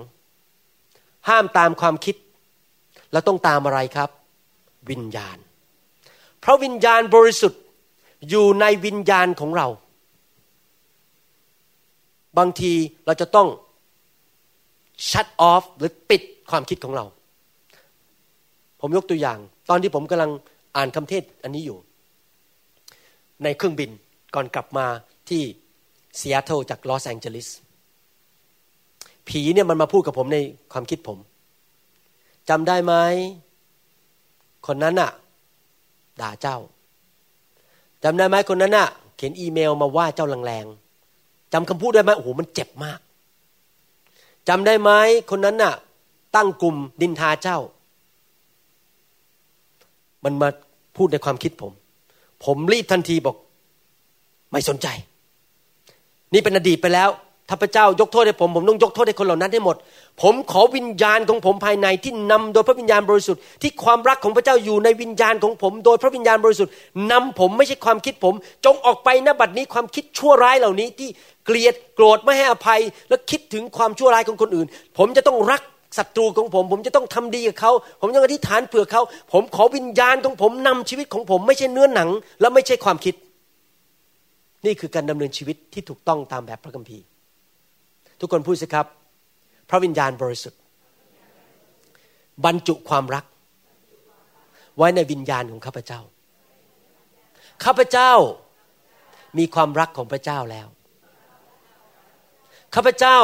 ห้ามตามความคิดเราต้องตามอะไรครับวิญญาณพระวิญญาณบริสุทธิ์อยู่ในวิญญาณของเราบางทีเราจะต้อง shut off หรือปิดความคิดของเราผมยกตัวอย่างตอนที่ผมกำลังอ่านคำเทศอันนี้อยู่ในเครื่องบินก่อนกลับมาที่ Seattle จาก Los Angeles ผีเนี่ยมันมาพูดกับผมในความคิดผมจำได้ไหมคนนั้นน่ะด่าเจ้าจำได้ไหมคนนั้นน่ะเขียนอีเมลมาว่าเจ้าแรงๆจำคำพูดได้ไหมโอ้โหมันเจ็บมากจำได้ไหมคนนั้นน่ะตั้งกลุ่มดินทาเจ้ามันมาพูดในความคิดผมผมรีบทันทีบอกไม่สนใจนี่เป็นอดีตไปแล้วถ้าพระเจ้ายกโทษให้ผมผมต้องยกโทษให้คนเหล่านั้นให้หมดผมขอวิญญาณของผมภายในที่นำโดยพระวิญญาณบริสุทธิ์ที่ความรักของพระเจ้าอยู่ในวิญญาณของผมโดยพระวิญญาณบริสุทธิ์นำผมไม่ใช่ความคิดผมจงออกไปณบัดนี้ความคิดชั่วร้ายเหล่านี้ที่เกลียดโกรธไม่ให้อภัยและคิดถึงความชั่วร้ายของคนอื่นผมจะต้องรักศัตรูของผมผมจะต้องทำดีกับเขาผมจะอธิษฐานเผื่อเขาผมขอวิญญาณของผมนำชีวิตของผมไม่ใช่เนื้อหนังและไม่ใช่ความคิดนี่คือการดำเนินชีวิตที่ถูกต้องตามแบบพระคัมภีร์ทุกคนพูดสิครับพระวิญญาณบริสุทธิ์บรรจุความรักไว้ในวิญญาณของข้าพเจ้าข้าพเจ้ามีความรักของพระเจ้าแล้วข้าพเจ้า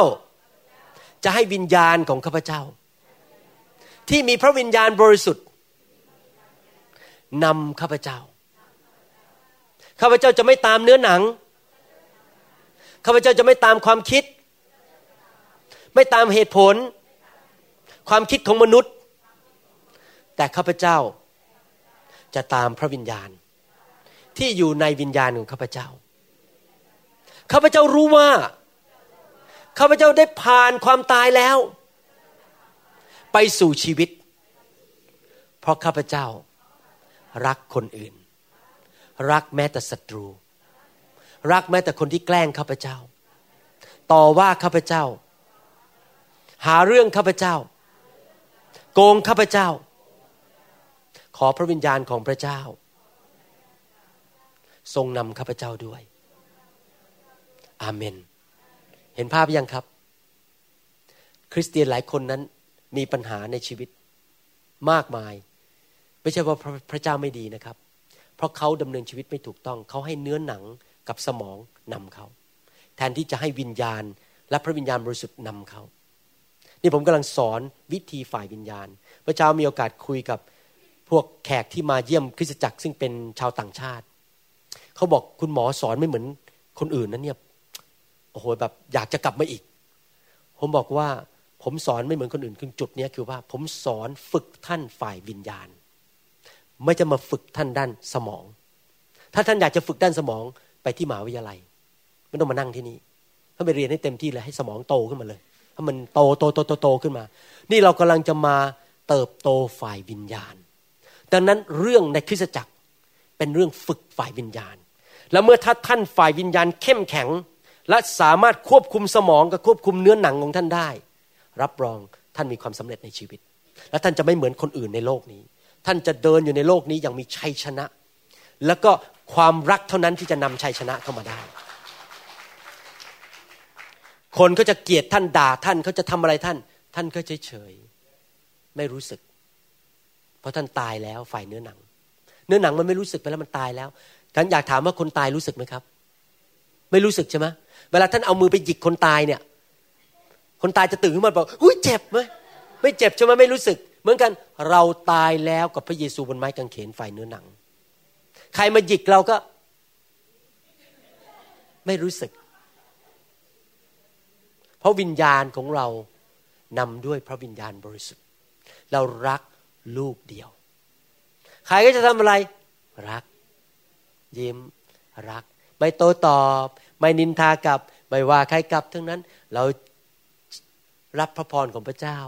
จะให้วิญญาณของข้าพเจ้าที่มีพระวิญญาณบริสุทธิ์นำข้าพเจ้าข้าพเจ้าจะไม่ตามเนื้อหนังข้าพเจ้าจะไม่ตามความคิดไม่ตามเหตุผลความคิดของมนุษย์แต่ข้าพเจ้าจะตามพระวิญญาณที่อยู่ในวิญญาณของข้าพเจ้าข้าพเจ้ารู้ว่าข้าพเจ้าได้ผ่านความตายแล้วไปสู่ชีวิตเพราะข้าพเจ้ารักคนอื่นรักแม้แต่ศัตรูรักแม้แต่คนที่แกล้งข้าพเจ้าต่อว่าข้าพเจ้าหาเรื่องข้าพเจ้าโกงข้าพเจ้าขอพระวิญญาณของพระเจ้าทรงนำข้าพเจ้าด้วยอาเมนเห็นภาพยังครับคริสเตียนหลายคนนั้นมีปัญหาในชีวิตมากมายไม่ใช่ว่าพระเจ้าไม่ดีนะครับเพราะเขาดำเนินชีวิตไม่ถูกต้องเขาให้เนื้อหนังกับสมองนำเขาแทนที่จะให้วิญญาณและพระวิญญาณบริสุทธิ์นำเขานี่ผมกำลังสอนวิธีฝ่ายวิญญาณเมื่อเช้ามีโอกาสคุยกับพวกแขกที่มาเยี่ยมคริสตจักรซึ่งเป็นชาวต่างชาติเขาบอกคุณหมอสอนไม่เหมือนคนอื่นนะเนี่ยโอ้โหแบบอยากจะกลับมาอีกผมบอกว่าผมสอนไม่เหมือนคนอื่นคือจุดนี้คือว่าผมสอนฝึกท่านฝ่ายวิญญาณไม่จะมาฝึกท่านด้านสมองถ้าท่านอยากจะฝึกด้านสมองไปที่มหาวิทยาลัยไม่ต้องมานั่งที่นี่ท่านไปเรียนให้เต็มที่เลยให้สมองโตขึ้นมาเลยให้มันโตโตโตโตโตขึ้นมานี่เรากำลังจะมาเติบโตฝ่ายวิญญาณดังนั้นเรื่องในคริสตจักรเป็นเรื่องฝึกฝ่ายวิญญาณและเมื่อถ้าท่านฝ่ายวิญญาณเข้มแข็งและสามารถควบคุมสมองกับควบคุมเนื้อหนังของท่านได้รับรองท่านมีความสำเร็จในชีวิตและท่านจะไม่เหมือนคนอื่นในโลกนี้ท่านจะเดินอยู่ในโลกนี้อย่างมีชัยชนะแล้วก็ความรักเท่านั้นที่จะนำชัยชนะเข้ามาได้คนก็จะเกลียดท่านด่าท่านเขาจะทำอะไรท่านท่านก็เฉยเฉยไม่รู้สึกเพราะท่านตายแล้วฝ่ายเนื้อหนังเนื้อหนังมันไม่รู้สึกไปแล้วมันตายแล้วฉันอยากถามว่าคนตายรู้สึกไหมครับไม่รู้สึกใช่ไหมเวลาท่านเอามือไปหยิกคนตายเนี่ยคนตายจะตื่นขึ้นมาบอกอุ้ยเจ็บไหมไม่เจ็บใช่ไหมไม่รู้สึกเหมือนกันเราตายแล้วกับพระเยซูบนไม้กางเขนฝ่ายเนื้อหนังใครมาหยิกเราก็ไม่รู้สึกเพราะวิญญาณของเรานำด้วยพระวิญญาณบริสุทธิ์เรารักลูกเดียวใครก็จะทำอะไรรักยิ้มรักไม่โต้ตอบไม่นินทากลับไม่ว่าใครกลับทั้งนั้นเรารับพระพรของพระเจ้า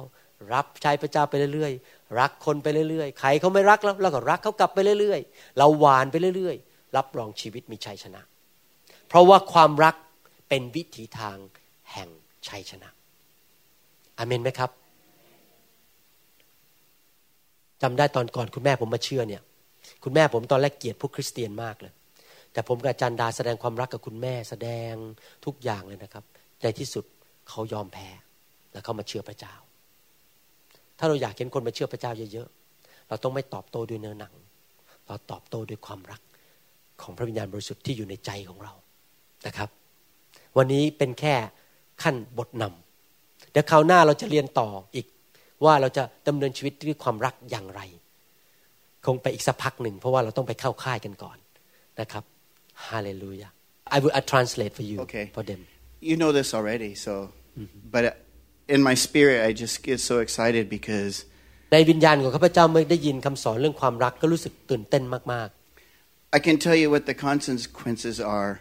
รับใช้พระเจ้าไปเรื่อยๆรักคนไปเรื่อยๆใครเขาไม่รักแล้วเราก็รักเขากลับไปเรื่อยๆเราหวานไปเรื่อยๆรับรองชีวิตมีชัยชนะเพราะว่าความรักเป็นวิถีทางแห่งชัยชนะอาเมนไหมครับจำได้ตอนก่อนคุณแม่ผมมาเชื่อเนี่ยคุณแม่ผมตอนแรกเกลียดพวกคริสเตียนมากเลยแต่ผมกับอาจารย์ดาแสดงความรักกับคุณแม่แสดงทุกอย่างเลยนะครับในที่สุดเขายอมแพ้และเขามาเชื่อพระเจ้าถ้าเราอยากเห็นคนมาเชื่อพระเจ้าเยอะๆเราต้องไม่ตอบโต้ด้วยเนื้อหนังเราตอบโต้ด้วยความรักของพระวิญญาณบริสุทธิ์ที่อยู่ในใจของเรานะครับวันนี้เป็นแค่ขั้นบทนำเดี๋ยวคราวหน้าเราจะเรียนต่ออีกว่าเราจะดำเนินชีวิตด้วยความรักอย่างไรคงไปอีกสักพักหนึ่งเพราะว่าเราต้องไปเข้าค่ายกันก่อนนะครับ Hallelujah I will I translate for you okay. for them You know this already so mm-hmm. but in my spirit I just get so excited because ในวิญญาณของข้าพเจ้าเมื่อได้ยินคำสอนเรื่องความรักก็รู้สึกตื่นเต้นมากๆ I can tell you what the consequences are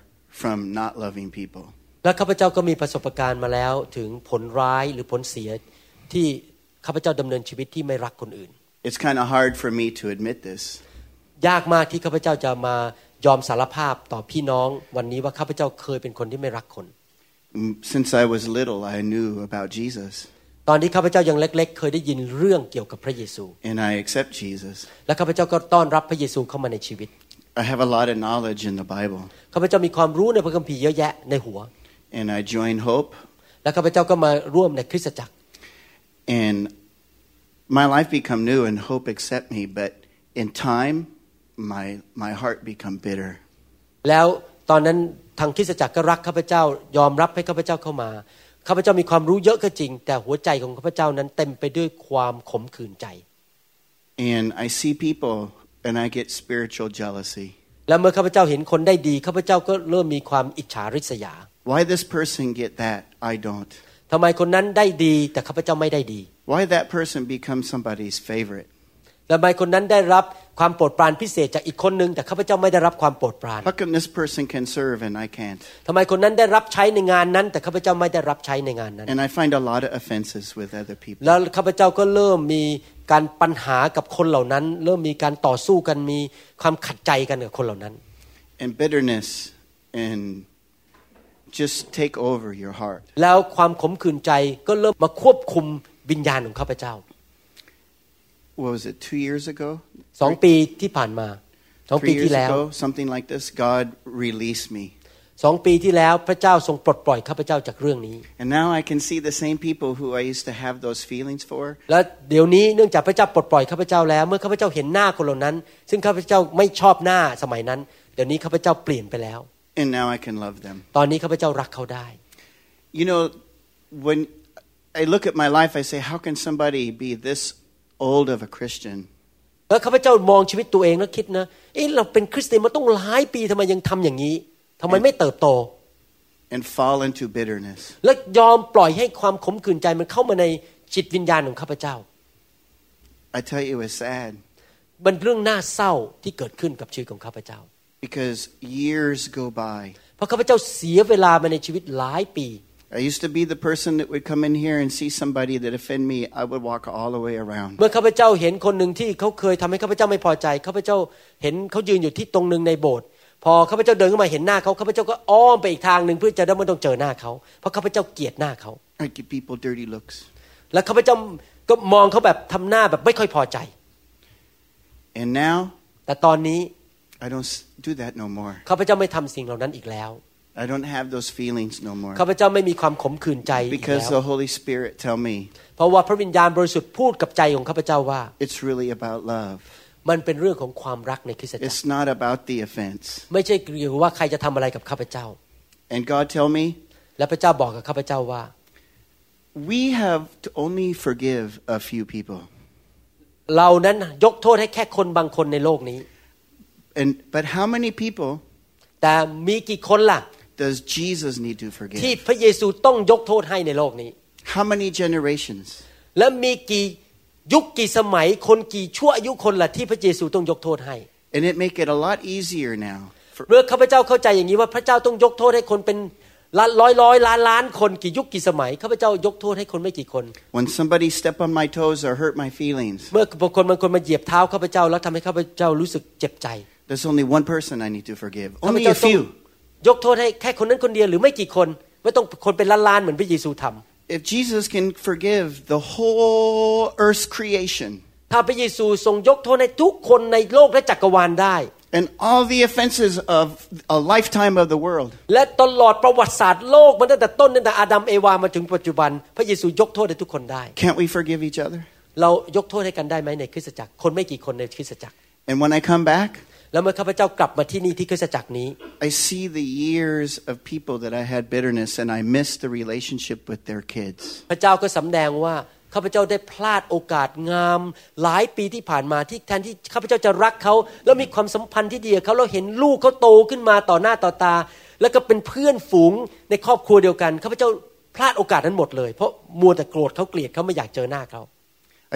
from not loving people และข้าพเจ้าก็มีประสบการณ์มาแล้วถึงผลร้ายหรือผลเสียที่ข้าพเจ้าดำเนินชีวิตที่ไม่รักคนอื่น It's kind of hard for me to admit this ยากมากที่ข้าพเจ้าจะมายอมสารภาพต่อพี่น้องวันนี้ว่าข้าพเจ้าเคยเป็นคนที่ไม่รักคน Since I was little I knew about Jesus ตอนที่ข้าพเจ้ายังเล็กๆเคยได้ยินเรื่องเกี่ยวกับพระเยซู And I accept Jesus และข้าพเจ้าก็ต้อนรับพระเยซูเข้ามาในชีวิต I have a lot of knowledge in the Bible ข้าพเจ้ามีความรู้ในพระคัมภีร์เยอะแยะในหัว And I joined Hope และข้าพเจ้าก็มาร่วมในคริสตจักรAnd my life become new and hope accept me, but in time, my my heart become bitter. แล้วตอนนั้นทางคริสตจักรก็รักข้าพเจ้ายอมรับให้ข้าพเจ้าเข้ามาข้าพเจ้ามีความรู้เยอะก็จริงแต่หัวใจของข้าพเจ้านั้นเต็มไปด้วยความขมขื่นใจ And I see people and I get spiritual jealousy. แล้วเมื่อข้าพเจ้าเห็นคนได้ดีข้าพเจ้าก็เริ่มมีความอิจฉาริษยา Why this person get that? I don't.ทำไมคนนั้นได้ดีแต่ข้าพเจ้าไม่ได้ดี Why that person become somebody's favorite ทำไมคนนั้นได้รับความโปรดปรานพิเศษจากอีกคนนึงแต่ข้าพเจ้าไม่ได้รับความโปรดปราน How come this person can serve and I can't ทำไมคนนั้นได้รับใช้ในงานนั้นแต่ข้าพเจ้าไม่ได้รับใช้ในงานนั้น And I find a lot of offenses with other people แล้วข้าพเจ้าก็เริ่มมีการปัญหากับคนเหล่านั้นเริ่มมีการต่อสู้กันมีความขัดใจกันกับคนเหล่านั้น And bitterness and just take over your heart แล้วความขมขื่นใจก็เริ่มมาควบคุมวิญญาณของข้าพเจ้า What was it two years ago สองปีที่ผ่านมาสองปีที่แล้ว something like this God released me สองปีที่แล้วพระเจ้าทรงปลดปล่อยข้าพเจ้าจากเรื่องนี้ And now I can see the same people who I used to have those feelings for และเดี๋ยวนี้เนื่องจากพระเจ้าปลดปล่อยข้าพเจ้าแล้วเมื่อข้าพเจ้าเห็นหน้าคนเหล่านั้นซึ่งข้าพเจ้าไม่ชอบหน้าสมัยนั้นเดี๋ยวนี้ข้าพเจ้าเปลี่ยนไปแล้วAnd now I can love them. ตอนนี้ข้าพเจ้ารักเขาได้ You know, when I look at my life, I say, how can somebody be this old of a Christian? แล้วข้าพเจ้ามองชีวิตตัวเองแล้วคิดนะเอ๊ะเราเป็นคริสเตียนมาต้องหลายปีทำไมยังทำอย่างนี้ทำไมไม่เติบโต And fall into bitterness. แล้วยอมปล่อยให้ความขมขื่นใจมันเข้ามาในจิตวิญญาณของข้าพเจ้า I tell you, it's sad. มันเรื่องน่าเศร้าที่เกิดขึ้นกับชีวิตของข้าพเจ้าBecause years go by. เพราะข้าพเจ้าเสียเวลามาในชีวิตหลายปี I used to be the person that would come in here and see somebody that offend me. I would walk all the way around. เมื่อข้าพเจ้าเห็นคนนึงที่เขาเคยทำให้ข้าพเจ้าไม่พอใจข้าพเจ้าเห็นเขายืนอยู่ที่ตรงนึงในโบสถ์พอข้าพเจ้าเดินเข้ามาเห็นหน้าเขาข้าพเจ้าก็อ้อมไปอีกทางนึงเพื่อจะได้ไม่ต้องเจอหน้าเขาเพราะข้าพเจ้าเกลียดหน้าเขา I give people dirty looks. และข้าพเจ้าก็มองเขาแบบทำหน้าแบบไม่ค่อยพอใจ And now. แต่ตอนนี้I don't do that no more. ข้าพเจ้าไม่ทำสิ่งเหล่านั้นอีกแล้ว I don't have those feelings no more. ข้าพเจ้าไม่มีความขมขื่นใจอีกแล้ว Because the Holy Spirit tell me. เพราะว่าพระวิญญาณบริสุทธิ์พูดกับใจของข้าพเจ้าว่า It's really about love. มันเป็นเรื่องของความรักในคริสตจักร It's not about the offense. ไม่ใช่เกี่ยวว่าใครจะทำอะไรกับข้าพเจ้า And God tell me. และพระเจ้าบอกกับข้าพเจ้าว่า We have to only forgive a few people. เรานั้นยกโทษให้แค่คนบางคนในโลกนี้And but how many people แต่มีกี่คนล่ะ Does Jesus need to forgive ที่พระเยซูต้องยกโทษให้ในโลกนี้ How many generations และมีกี่ยุคกี่สมัยคนกี่ชั่วอายุคนล่ะที่พระเยซูต้องยกโทษให้ And it make it a lot easier now เมื่อข้าพเจ้าเข้าใจอย่างนี้ว่าพระเจ้าต้องยกโทษให้คนเป็น ร้อยร้อยล้านล้านคนกี่ยุคกี่สมัยข้าพเจ้ายกโทษให้คนไม่กี่คน When somebody step on my toes or hurt my feelings เมื่อคนบางคนมาเหยียบเท้าข้าพเจ้าแล้วทำให้ข้าพเจ้ารู้สึกเจ็บใจ There's only one person I need to forgive only a few ยกโทษให้แค่คนนั้นคนเดียวหรือไม่กี่คนไม่ต้องคนเป็นล้านล้านเหมือนพระเยซูทำ If Jesus can forgive the whole earth's creation ถ้าพระเยซูทรงยกโทษให้ทุกคนในโลกและจักรวาลได้And all the offenses of a lifetime of the world. และตลอดประวัติศาสตร์โลกมาตั้งแต่ต้นตั้งแต่อาดัมเอวามาถึงปัจจุบันพระเยซูยกโทษให้ทุกคนได้ Can't we forgive each other? เรายกโทษให้กันได้ไหมในคริสตจักรคนไม่กี่คนในคริสตจักร And when I come back, แล้วเมื่อข้าพเจ้ากลับมาที่นี่ที่คริสตจักรนี้ I see the years of people that I had bitterness and I missed the relationship with their kids. พระเจ้าก็สำแดงว่าข้าพเจ้าได้พลาดโอกาสงามหลายปีที่ผ่านมาที่แทนที่ข้าพเจ้าจะรักเขาแล้วมีความสัมพันธ์ที่ดีกับเขาแล้วเห็นลูกเขาโตขึ้นมาต่อหน้าต่อตาแล้วก็เป็นเพื่อนฝูงในครอบครัวเดียวกันข้าพเจ้าพลาดโอกาสนั้นหมดเลยเพราะมัวแต่โกรธเขาเกลียดเขาไม่อยากเจอหน้าเขา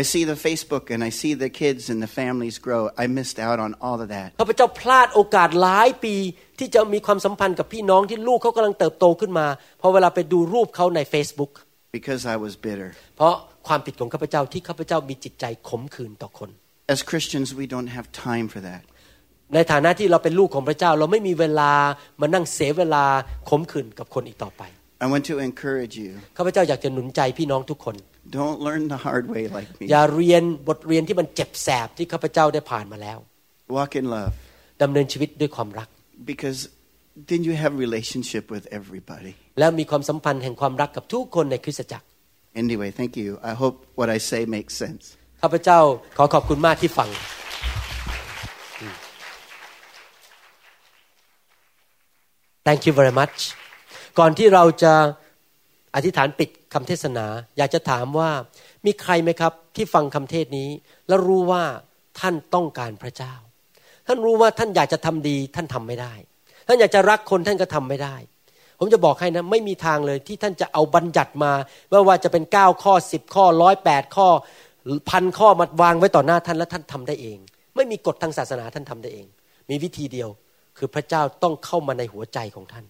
I see the Facebook and I see the kids and the families grow. I missed out on all of that. ข้าพเจ้าพลาดโอกาสหลายปีที่จะมีความสัมพันธ์กับพี่น้องที่ลูกเขากำลังเติบโตขึ้นมาพอเวลาไปดูรูปเขาใน Facebook Because I was bitter. เพราะความผิดของข้าพเจ้าที่ข้าพเจ้ามีจิตใจขมขื่นต่อคน As Christians we don't have time for that ในฐานะที่เราเป็นลูกของพระเจ้าเราไม่มีเวลามานั่งเสียเวลาขมขื่นกับคนอีกต่อไป I want to encourage you ข้าพเจ้าอยากจะหนุนใจพี่น้องทุกคน Don't learn the hard way like me อย่าเรียนบทเรียนที่มันเจ็บแสบที่ข้าพเจ้าได้ผ่านมาแล้ว Walk in love ดำเนินชีวิตด้วยความรัก Because then you have relationship with everybody และมีความสัมพันธ์แห่งความรักกับทุกคนในคริสตจักรAnyway, thank you. I hope what I say makes sense. ข้าพเจ้าขอขอบคุณมากที่ฟังThank you very much. ก่อนที่เราจะอธิษฐานปิดคำเทศนาอยากจะถามว่ามีใครไหมครับที่ฟังคำเทศนี้แล้วรู้ว่าท่านต้องการพระเจ้าท่านรู้ว่าท่านอยากจะทำดีท่านทำไม่ได้ท่านอยากจะรักคนท่านก็ทำไม่ได้ผมจะบอกให้นะไม่มีทางเลยที่ท่านจะเอาบัญญัติมาไม่ว่าจะเป็นเก้าข้อสิบข้อหนึ่งร้อยแปดข้อ หนึ่งพัน ข้อมาวางไว้ต่อหน้าท่านแล้วท่านทำได้เองไม่มีกฎทางศาสนาท่านทำได้เองมีวิธีเดียวคือพระเจ้าต้องเข้ามาในหัวใจของท่าน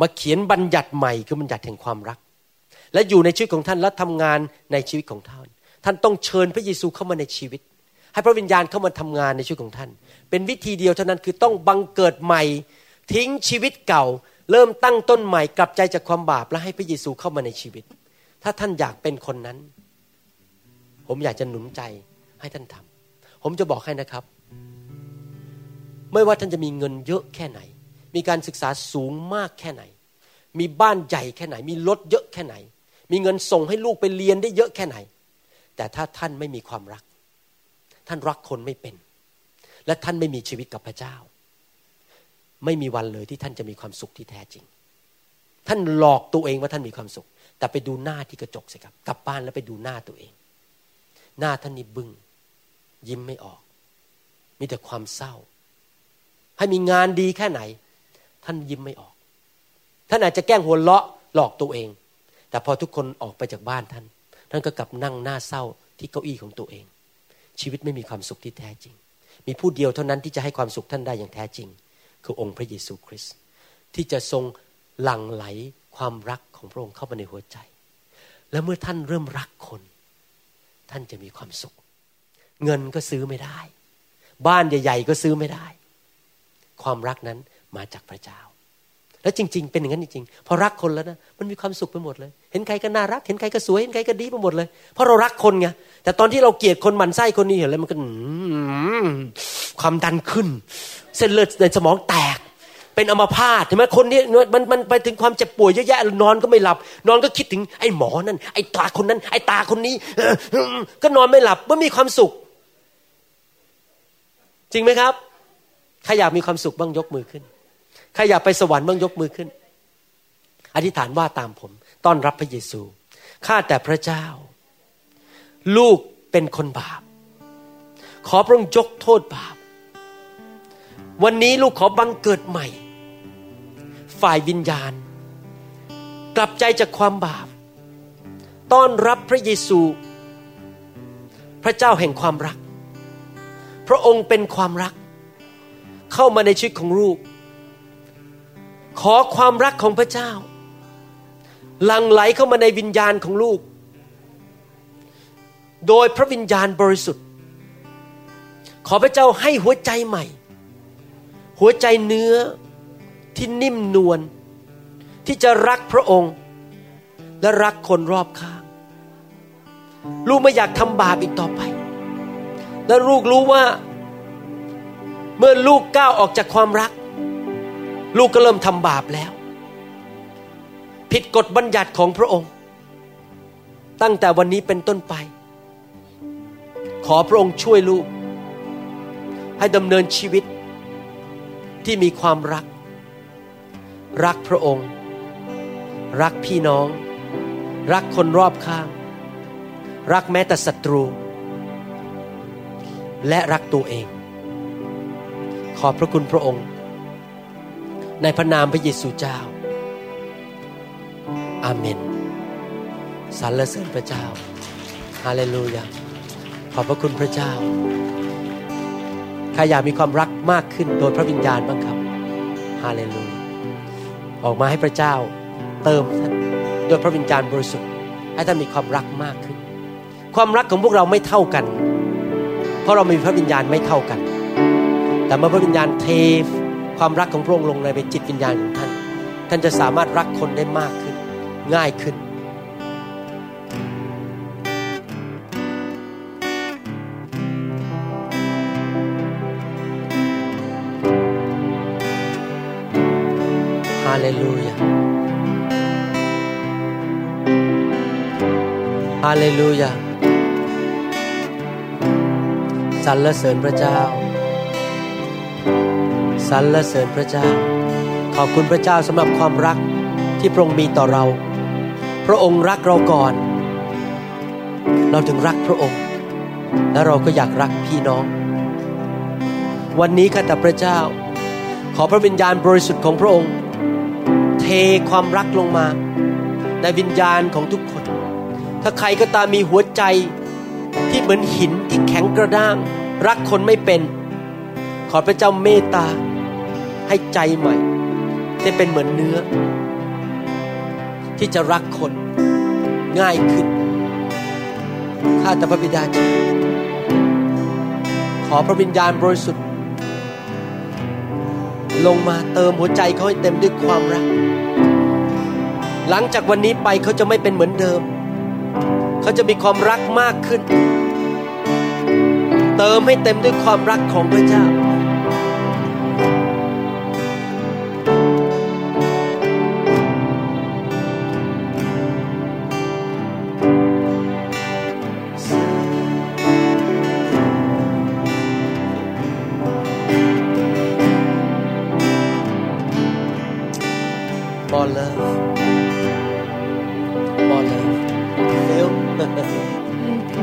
มาเขียนบัญญัติใหม่คือบัญญัติแห่งความรักและอยู่ในชีวิตของท่านและทำงานในชีวิตของท่านท่านต้องเชิญพระเยซูเข้ามาในชีวิตให้พระวิญญาณเข้ามาทำงานในชีวิตของท่านเป็นวิธีเดียวเท่านั้นคือต้องบังเกิดใหม่ทิ้งชีวิตเก่าเริ่มตั้งต้นใหม่กลับใจจากความบาปและให้พระเยซูเข้ามาในชีวิตถ้าท่านอยากเป็นคนนั้นผมอยากจะหนุนใจให้ท่านทำผมจะบอกให้นะครับไม่ว่าท่านจะมีเงินเยอะแค่ไหนมีการศึกษาสูงมากแค่ไหนมีบ้านใหญ่แค่ไหนมีรถเยอะแค่ไหนมีเงินส่งให้ลูกไปเรียนได้เยอะแค่ไหนแต่ถ้าท่านไม่มีความรักท่านรักคนไม่เป็นและท่านไม่มีชีวิตกับพระเจ้าไม่มีวันเลยที่ท่านจะมีความสุขที่แท้จริงท่านหลอกตัวเองว่าท่านมีความสุขแต่ไปดูหน้าที่กระจกสิครับกลับบ้านแล้วไปดูหน้าตัวเองหน้าท่านนี่บึ้งยิ้มไม่ออกมีแต่ความเศร้าให้มีงานดีแค่ไหนท่านยิ้มไม่ออกท่านอาจจะแกล้งหัวเราะหลอกตัวเองแต่พอทุกคนออกไปจากบ้านท่านท่านก็กลับนั่งหน้าเศร้าที่เก้าอี้ของตัวเองชีวิตไม่มีความสุขที่แท้จริงมีผู้เดียวเท่านั้นที่จะให้ความสุขท่านได้อย่างแท้จริงคือองค์พระเยซูคริสต์ที่จะทรงหลั่งไหลความรักของพระองค์เข้ามาในหัวใจและเมื่อท่านเริ่มรักคนท่านจะมีความสุขเงินก็ซื้อไม่ได้บ้านใหญ่ๆก็ซื้อไม่ได้ความรักนั้นมาจากพระเจ้าและจริงๆเป็นอย่างนั้นจริงๆพอรักคนแล้วนะมันมีความสุขไปหมดเลยเห็นใครก็น่ารักเห็นใครก็สวยเห็นใครก็ดีไปหมดเลยเพราะเรารักคนไงแต่ตอนที่เราเกลียดคนหมั่นไส้คนนี้เห็นแล้วมันก็ความดันขึ้นเส้นเลือดในสมองแตกเป็นอัมพาตใช่ไหมคนนี้มันมันไปถึงความเจ็บป่วยเยอะแยะนอนก็ไม่หลับนอนก็คิดถึงไอ้หมอนั่นไอ้ตาคนนั้นไอ้ตาคนนี้ก็นอนไม่หลับไม่มีความสุขจริงไหมครับใครอยากมีความสุขบ้างยกมือขึ้นใครอยากไปสวรรค์บ้างยกมือขึ้นอธิษฐานว่าตามผมต้อนรับพระเยซูข้าแต่พระเจ้าลูกเป็นคนบาปขอพระองค์ยกโทษบาปวันนี้ลูกขอบังเกิดใหม่ฝ่ายวิญญาณกลับใจจากความบาปต้อนรับพระเยซูพระเจ้าแห่งความรักพระองค์เป็นความรักเข้ามาในชีวิตของลูกข ขอความรักของพระเจ้าหลั่งไหลเข้ามาในวิญญาณของลูกโดยพระวิญญาณบริสุทธิ์ขอพระเจ้าให้หัวใจใหม่หัวใจเนื้อที่นิ่มนวลที่จะรักพระองค์และรักคนรอบข้างลูกไม่อยากทำบาปอีกต่อไปและลูกรู้ว่าเมื่อลูกก้าวออกจากความรักลูกก็เริ่มทำบาปแล้วผิดกฎบัญญัติของพระองค์ตั้งแต่วันนี้เป็นต้นไปขอพระองค์ช่วยลูกให้ดำเนินชีวิตที่มีความรักรักพระองค์รักพี่น้องรักคนรอบข้างรักแม้แต่ศัตรูและรักตัวเองขอบพระคุณพระองค์ในพระนามพระเยซูเจ้าอาเมนสรรเสริญพระเจ้าฮาเลลูยาขอบพระคุณพระเจ้าใครอยากมีความรักมากขึ้นโดยพระวิญญาณบ้างครับฮาเลลูยาออกมาให้พระเจ้าเติมท่านโดยพระวิญญาณบริสุทธิ์ให้ท่านมีความรักมากขึ้นความรักของพวกเราไม่เท่ากันเพราะเรามีพระวิญญาณไม่เท่ากันแต่เมื่อพระวิญญาณเทความรักของพระองค์ลงในจิตวิญญาณของท่านท่านจะสามารถรักคนได้มากขึ้นง่ายขึ้นฮาเลลูยาฮาเลลูยาสรรเสริญพระเจ้าสรรเสริญพระเจ้าขอบคุณพระเจ้าสำหรับความรักที่พระองค์มีต่อเราพระองค์รักเราก่อนเราถึงรักพระองค์และเราก็อยากรักพี่น้องวันนี้ข้าแต่พระเจ้าขอพระวิญญาณบริสุทธิ์ของพระองค์เทความรักลงมาในวิญญาณของทุกคนถ้าใครก็ตามมีหัวใจที่เหมือนหินที่แข็งกระด้างรักคนไม่เป็นขอพระเจ้าเมตตาให้ใจใหม่ได้เป็นเหมือนเนื้อที่จะรักคนง่ายขึ้นข้าแต่พระบิดาเจ้าขอพระวิญญาณบริสุทธิ์ลงมาเติมหัวใจเขาให้เต็มด้วยความรักหลังจากวันนี้ไปเขาจะไม่เป็นเหมือนเดิมเขาจะมีความรักมากขึ้นเติมให้เต็มด้วยความรักของพระเจ้า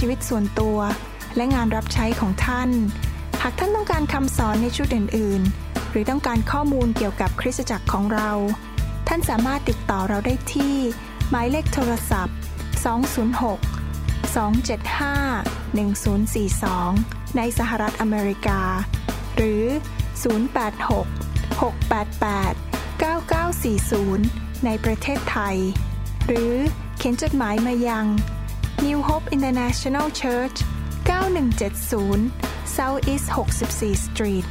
ชีวิตส่วนตัวและงานรับใช้ของท่านหากท่านต้องการคำสอนในชุดอื่นๆหรือต้องการข้อมูลเกี่ยวกับคริสตจักรของเราท่านสามารถติดต่อเราได้ที่หมายเลขโทรศัพท์ สองศูนย์หก สองเจ็ดห้า หนึ่งศูนย์สี่สอง ในสหรัฐอเมริกาหรือศูนย์แปดหก หกแปดแปด เก้าเก้าสี่ศูนย์ในประเทศไทยหรือเขียนจดหมายมายัง New Hope International Church เก้าหนึ่งเจ็ดศูนย์ South East หกสิบสี่ Street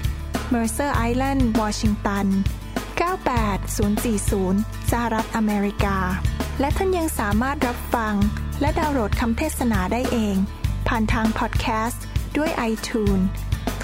Mercer Island Washington เก้าแปดศูนย์สี่ศูนย์สหรัฐอเมริกาและท่านยังสามารถรับฟังและดาวน์โหลดคำเทศนาได้เองผ่านทางพอดแคสต์ด้วย iTunes เข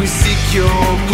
We seek your